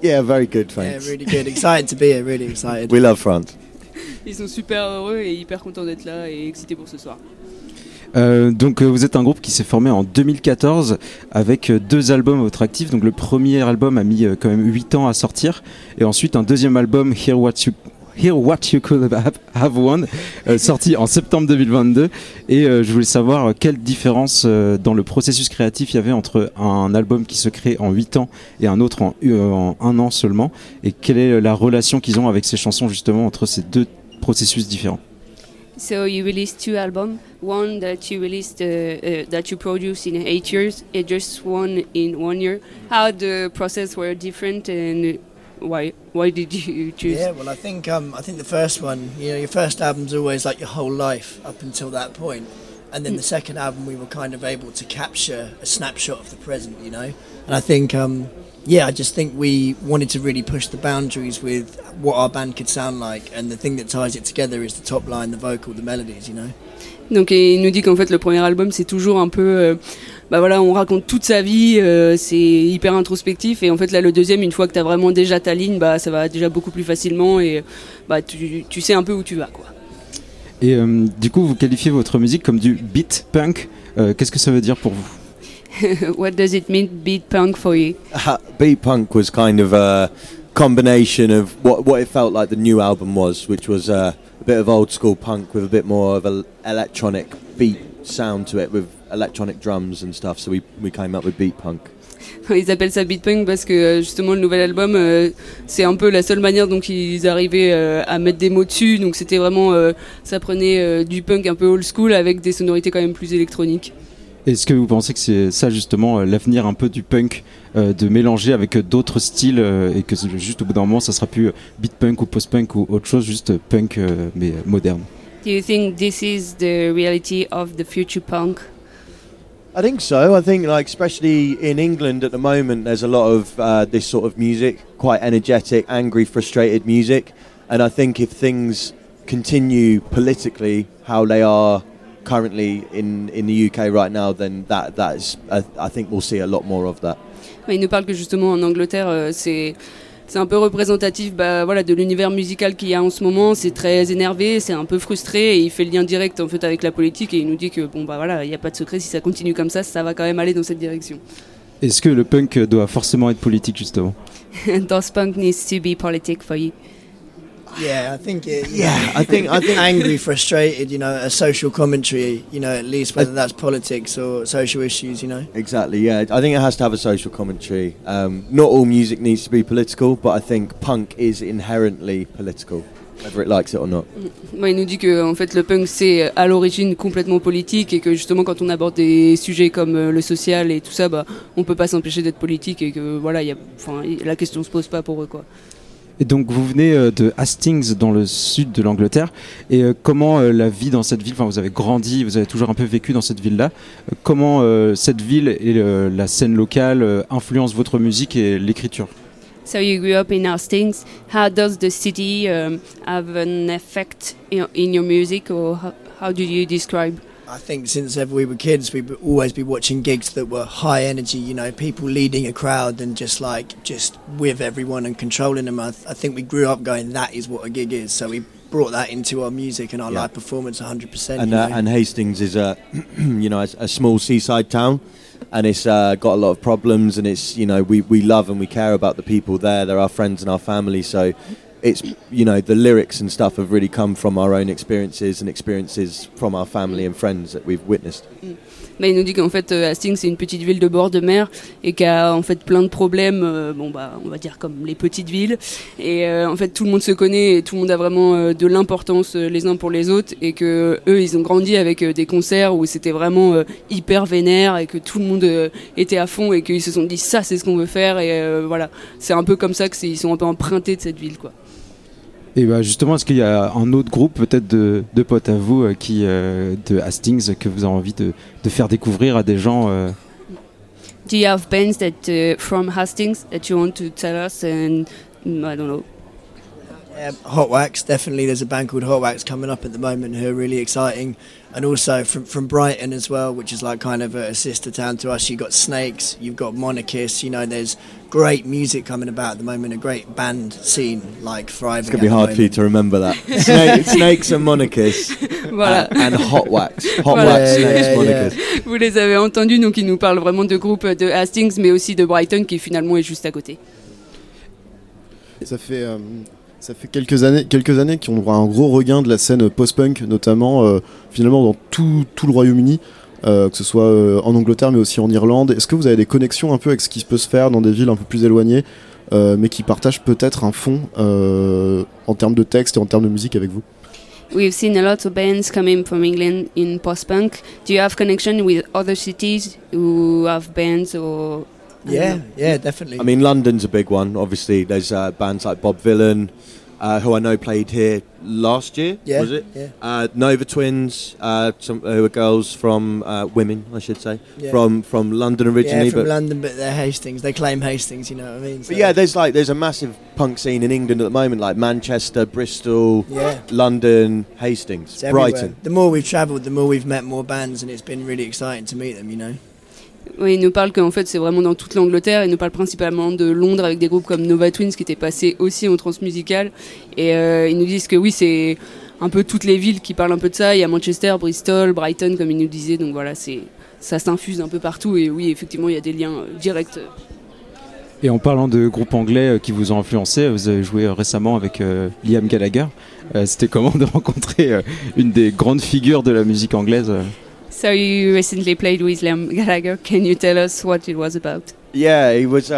Yeah, very good, thanks. Yeah, really good. Excited to be here, really excited. We love France. Ils sont super heureux et hyper contents d'être là et excités pour ce soir. Donc vous êtes un groupe qui s'est formé en 2014 avec deux albums à votre actif. Donc le premier album a mis quand même 8 ans à sortir et ensuite un deuxième album, Hear What You Could Have Won, sorti en septembre 2022. Et je voulais savoir quelle différence dans le processus créatif il y avait entre un album qui se crée en 8 ans et un autre en un an seulement, et quelle est la relation qu'ils ont avec ces chansons justement entre ces deux processus différents. So you released two albums, one that you released, that you produced in 8 years, and just one in 1 year. How the process were different, and why did you choose? Yeah, well, I think the first one, you know, your first album's always like your whole life up until that point, and then the second album we were kind of able to capture a snapshot of the present, you know. And I think, I just think we wanted to really push the boundaries with what our band could sound like, and the thing that ties it together is the top line, the vocal, the melodies, you know. Donc il nous dit qu'en fait le premier album c'est toujours un peu on raconte toute sa vie, c'est hyper introspectif, et en fait là le deuxième, une fois que t'as vraiment déjà ta ligne, ça va déjà beaucoup plus facilement et tu sais un peu où tu vas, quoi. Et du coup vous qualifiez votre musique comme du beat punk, qu'est-ce que ça veut dire pour vous? What does it mean, Beat Punk, for you? Beat Punk was kind of a combination of what it felt like the new album was, which was a bit of old school punk with a bit more of an electronic beat sound to it, with electronic drums and stuff, so we came up with Beat Punk. Ils appellent ça Beat Punk parce que justement le nouvel album, c'est un peu la seule manière dont ils arrivaient à mettre des mots dessus, donc c'était vraiment, ça prenait du punk un peu old school avec des sonorités quand même plus électroniques. Est-ce que vous pensez que c'est ça justement l'avenir un peu du punk, de mélanger avec d'autres styles, et que juste au bout d'un moment ça sera plus beat punk ou post punk ou autre chose, juste punk mais moderne? Do you think this is the reality of the future punk? I think so. I think like especially in England at the moment there's a lot of this sort of music, quite energetic, angry, frustrated music, and I think if things continue politically how they are currently in the UK right now, then that is, I think we'll see a lot more of that. Il nous parle que justement en Angleterre, c'est un peu représentatif, de l'univers musical qu'il y a en ce moment. C'est très énervé, c'est un peu frustré, et il fait le lien direct en fait avec la politique, et il nous dit que il n'y a pas de secret, si ça continue comme ça va quand même aller dans cette direction. Est-ce que le punk doit forcément être politique justement? Does punk needs to be politic for you? Yeah, I think angry, frustrated, you know, a social commentary, you know, at least whether that's politics or social issues, you know. Exactly, yeah. I think it has to have a social commentary. Not all music needs to be political, but I think punk is inherently political, whether it likes it or not. Il nous dit que en fait le punk c'est à l'origine complètement politique, et que justement quand on aborde des sujets comme le social et tout ça, on peut pas s'empêcher d'être politique, et que la question se pose pas pour eux, quoi. Et donc vous venez de Hastings dans le sud de l'Angleterre, et comment la vie dans cette ville, vous avez grandi, vous avez toujours un peu vécu dans cette ville-là, comment cette ville et la scène locale influencent votre musique et l'écriture? So you grew up in Hastings. How does the city have an effect in your music, or how do you describe? I think since ever we were kids, we'd always be watching gigs that were high energy, you know, people leading a crowd and just with everyone and controlling them. I think we grew up going, that is what a gig is. So we brought that into our music and our live performance 100%. And, and Hastings is a small seaside town, and it's got a lot of problems, and it's, you know, we love and we care about the people there. They're our friends and our family. So it's, you know, the lyrics and stuff have really come from our own experiences and experiences from our family and friends that we've witnessed. Il nous dit qu'en fait Hastings c'est une petite ville de bord de mer, et qu'il y a en fait plein de problèmes, on va dire comme les petites villes, et en fait tout le monde se connaît et tout le monde a vraiment de l'importance les uns pour les autres, et que eux ils ont grandi avec des concerts où c'était vraiment hyper vénère, et que tout le monde était à fond, et qu'ils se sont dit ça c'est ce qu'on veut faire, et c'est un peu comme ça qu'ils sont un peu empruntés de cette ville, quoi. Et justement, est-ce qu'il y a un autre groupe peut-être de potes à vous qui de Hastings que vous avez envie de faire découvrir à des gens? Do you have bands that from Hastings that you want to tell us, and I don't know? Hot Wax, definitely. There's a band called Hot Wax coming up at the moment who are really exciting. And also from Brighton as well, which is like kind of a sister town to us. You've got Snakes, you've got Monarchists. You know, there's great music coming about at the moment, a great band scene like thriving. It's going to be hard for you to remember that. Snakes and Monarchists voilà. And Hot Wax. Hot voilà. Wax, Snakes, yeah, Monarchists. Yeah. Vous les avez entendus, donc ils nous parlent vraiment de groupes de Hastings, mais aussi de Brighton qui finalement est juste à côté. Ça fait quelques années qu'on voit un gros regain de la scène post-punk, notamment finalement dans tout le Royaume-Uni, que ce soit en Angleterre mais aussi en Irlande. Est-ce que vous avez des connexions un peu avec ce qui peut se faire dans des villes un peu plus éloignées, mais qui partagent peut-être un fond en termes de texte et en termes de musique avec vous? We've seen a lot of bands coming from England in post-punk. Do you have connection with other cities who have bands or... Yeah, definitely. I mean, London's a big one, obviously. There's bands like Bob Villain, who I know played here last year, yeah, was it? Yeah. Nova Twins, who are girls from, women, I should say, yeah. from London originally. Yeah, from London, but they're Hastings. They claim Hastings, you know what I mean? So. But yeah, there's a massive punk scene in England at the moment, like Manchester, Bristol, yeah. London, Hastings, it's Brighton. Everywhere. The more we've travelled, the more we've met more bands, and it's been really exciting to meet them, you know? Oui, il nous parle qu'en fait c'est vraiment dans toute l'Angleterre. Il nous parle principalement de Londres avec des groupes comme Nova Twins qui étaient passés aussi en Transmusicales. Et ils nous disent que oui, c'est un peu toutes les villes qui parlent un peu de ça. Il y a Manchester, Bristol, Brighton comme ils nous disaient. Donc voilà, ça s'infuse un peu partout. Et oui, effectivement, il y a des liens directs. Et en parlant de groupes anglais qui vous ont influencé, vous avez joué récemment avec Liam Gallagher. C'était comment de rencontrer une des grandes figures de la musique anglaise? So you recently played with Liam Gallagher. Can you tell us what it was about? Yeah, he was.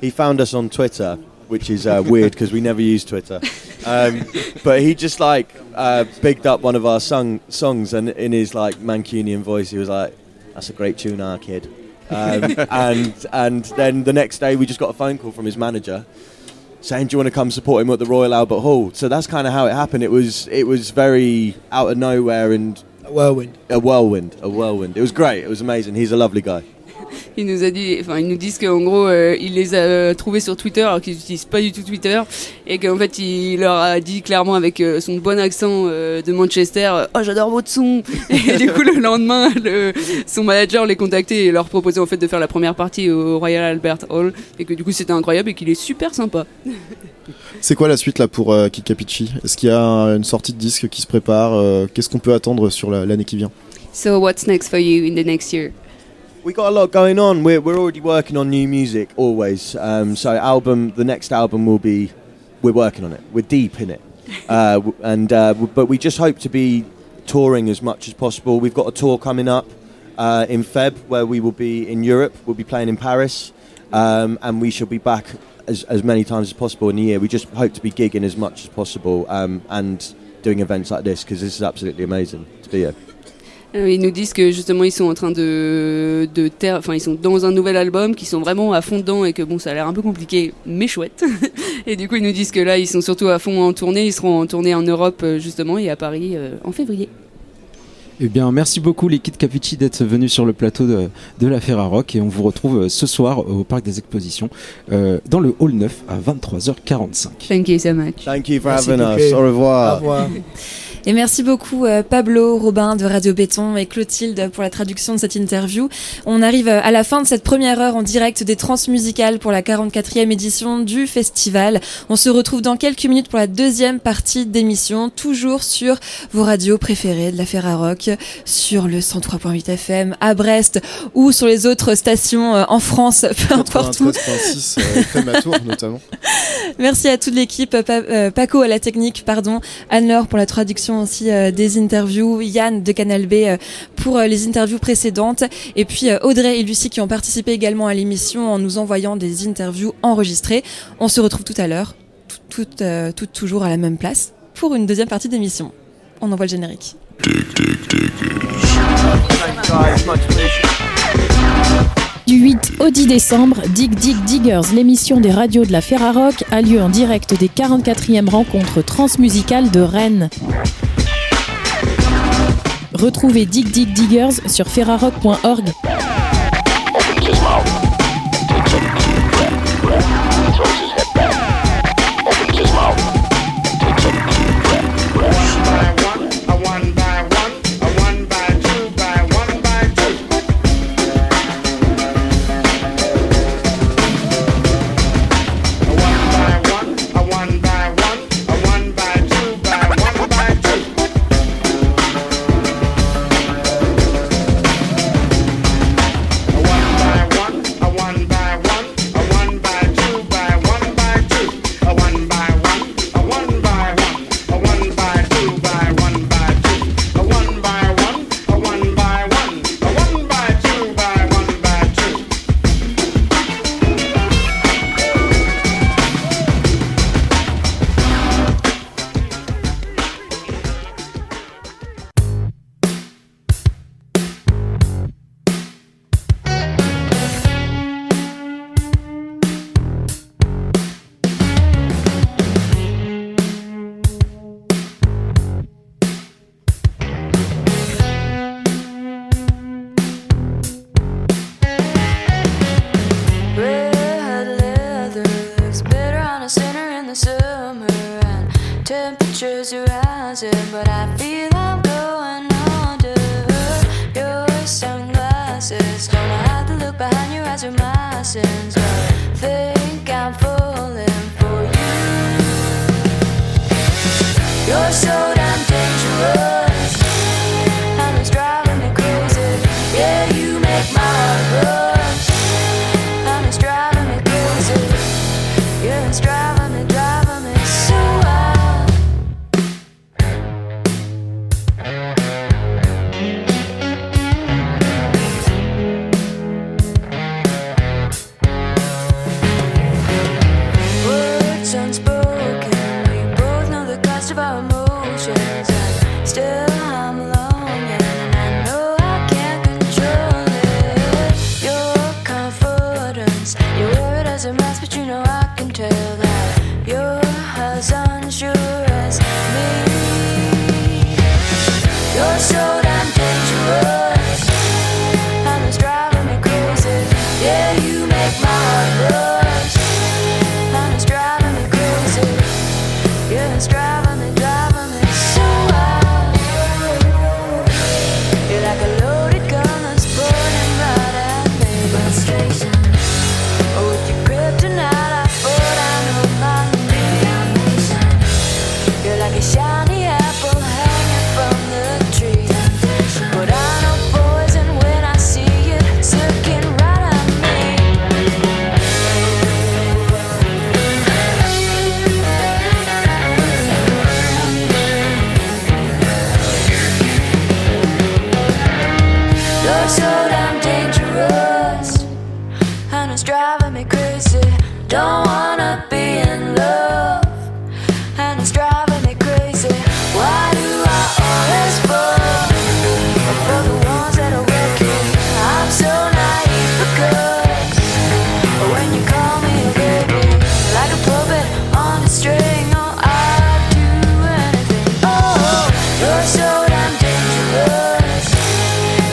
He found us on Twitter, which is weird because we never use Twitter. But he just bigged up one of our songs, and in his Mancunian voice, he was like, "That's a great tune, our kid." And then the next day, we just got a phone call from his manager saying, "Do you want to come support him at the Royal Albert Hall?" So that's kind of how it happened. It was very out of nowhere and. A whirlwind. It was great. It was amazing. He's a lovely guy. Ils nous disent qu'en gros, il les a trouvés sur Twitter, alors qu'ils n'utilisent pas du tout Twitter, et qu'en fait, il leur a dit clairement avec son bon accent de Manchester, oh j'adore votre son. Et du coup, le lendemain, son manager les contactait et leur proposait en fait de faire la première partie au Royal Albert Hall, et que du coup, c'était incroyable et qu'il est super sympa. C'est quoi la suite là pour Kid Kapichi? Est-ce qu'il y a une sortie de disque qui se prépare? Qu'est-ce qu'on peut attendre sur l'année qui vient? So what's next for you in the next year? We got a lot going on. We're already working on new music always. So the next album will be. We're working on it. We're deep in it, but we just hope to be touring as much as possible. We've got a tour coming up in Feb where we will be in Europe. We'll be playing in Paris, and we shall be back as many times as possible in the year. We just hope to be gigging as much as possible and doing events like this because this is absolutely amazing to be here. Ils nous disent que justement ils sont en train ils sont dans un nouvel album, qu'ils sont vraiment à fond dedans et que bon ça a l'air un peu compliqué mais chouette. Et du coup ils nous disent que là ils sont surtout à fond en tournée, ils seront en tournée en Europe justement et à Paris en février. Eh bien merci beaucoup les Kid Kapichi d'être venus sur le plateau de la Ferarock et on vous retrouve ce soir au Parc des Expositions dans le Hall 9 à 23h45. Thank you so much. Thank you for having us. Au revoir. Au revoir. Et merci beaucoup Pablo, Robin de Radio Béton et Clotilde pour la traduction de cette interview. On arrive à la fin de cette première heure en direct des Transmusicales pour la 44e édition du festival. On se retrouve dans quelques minutes pour la deuxième partie d'émission, toujours sur vos radios préférées de la Ferarock, sur le 103.8 FM à Brest ou sur les autres stations en France, peu importe où. 93.6 FM à Tours notamment. Merci à toute l'équipe, Paco à la technique, Anne-Laure pour la traduction aussi des interviews, Yann de Canal B pour les interviews précédentes et puis Audrey et Lucie qui ont participé également à l'émission en nous envoyant des interviews enregistrées. On se retrouve tout à l'heure, toujours à la même place pour une deuxième partie d'émission. On envoie le générique. Du 8 au 10 décembre, Dig Dig Diggers, l'émission des radios de la Ferarock, a lieu en direct des 44e rencontres transmusicales de Rennes. Retrouvez Dig Dig Diggers sur ferarock.org. in summer and temperatures are rising, but I feel I'm going under your sunglasses. Don't I have to look behind your eyes with my sins, but think I'm falling for you. You're so damn dangerous, and it's driving me crazy. Yeah, you make my heart run. You're so damn dangerous.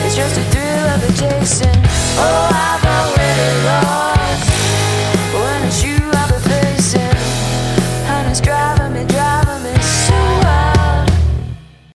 It's just a thrill of adjacent.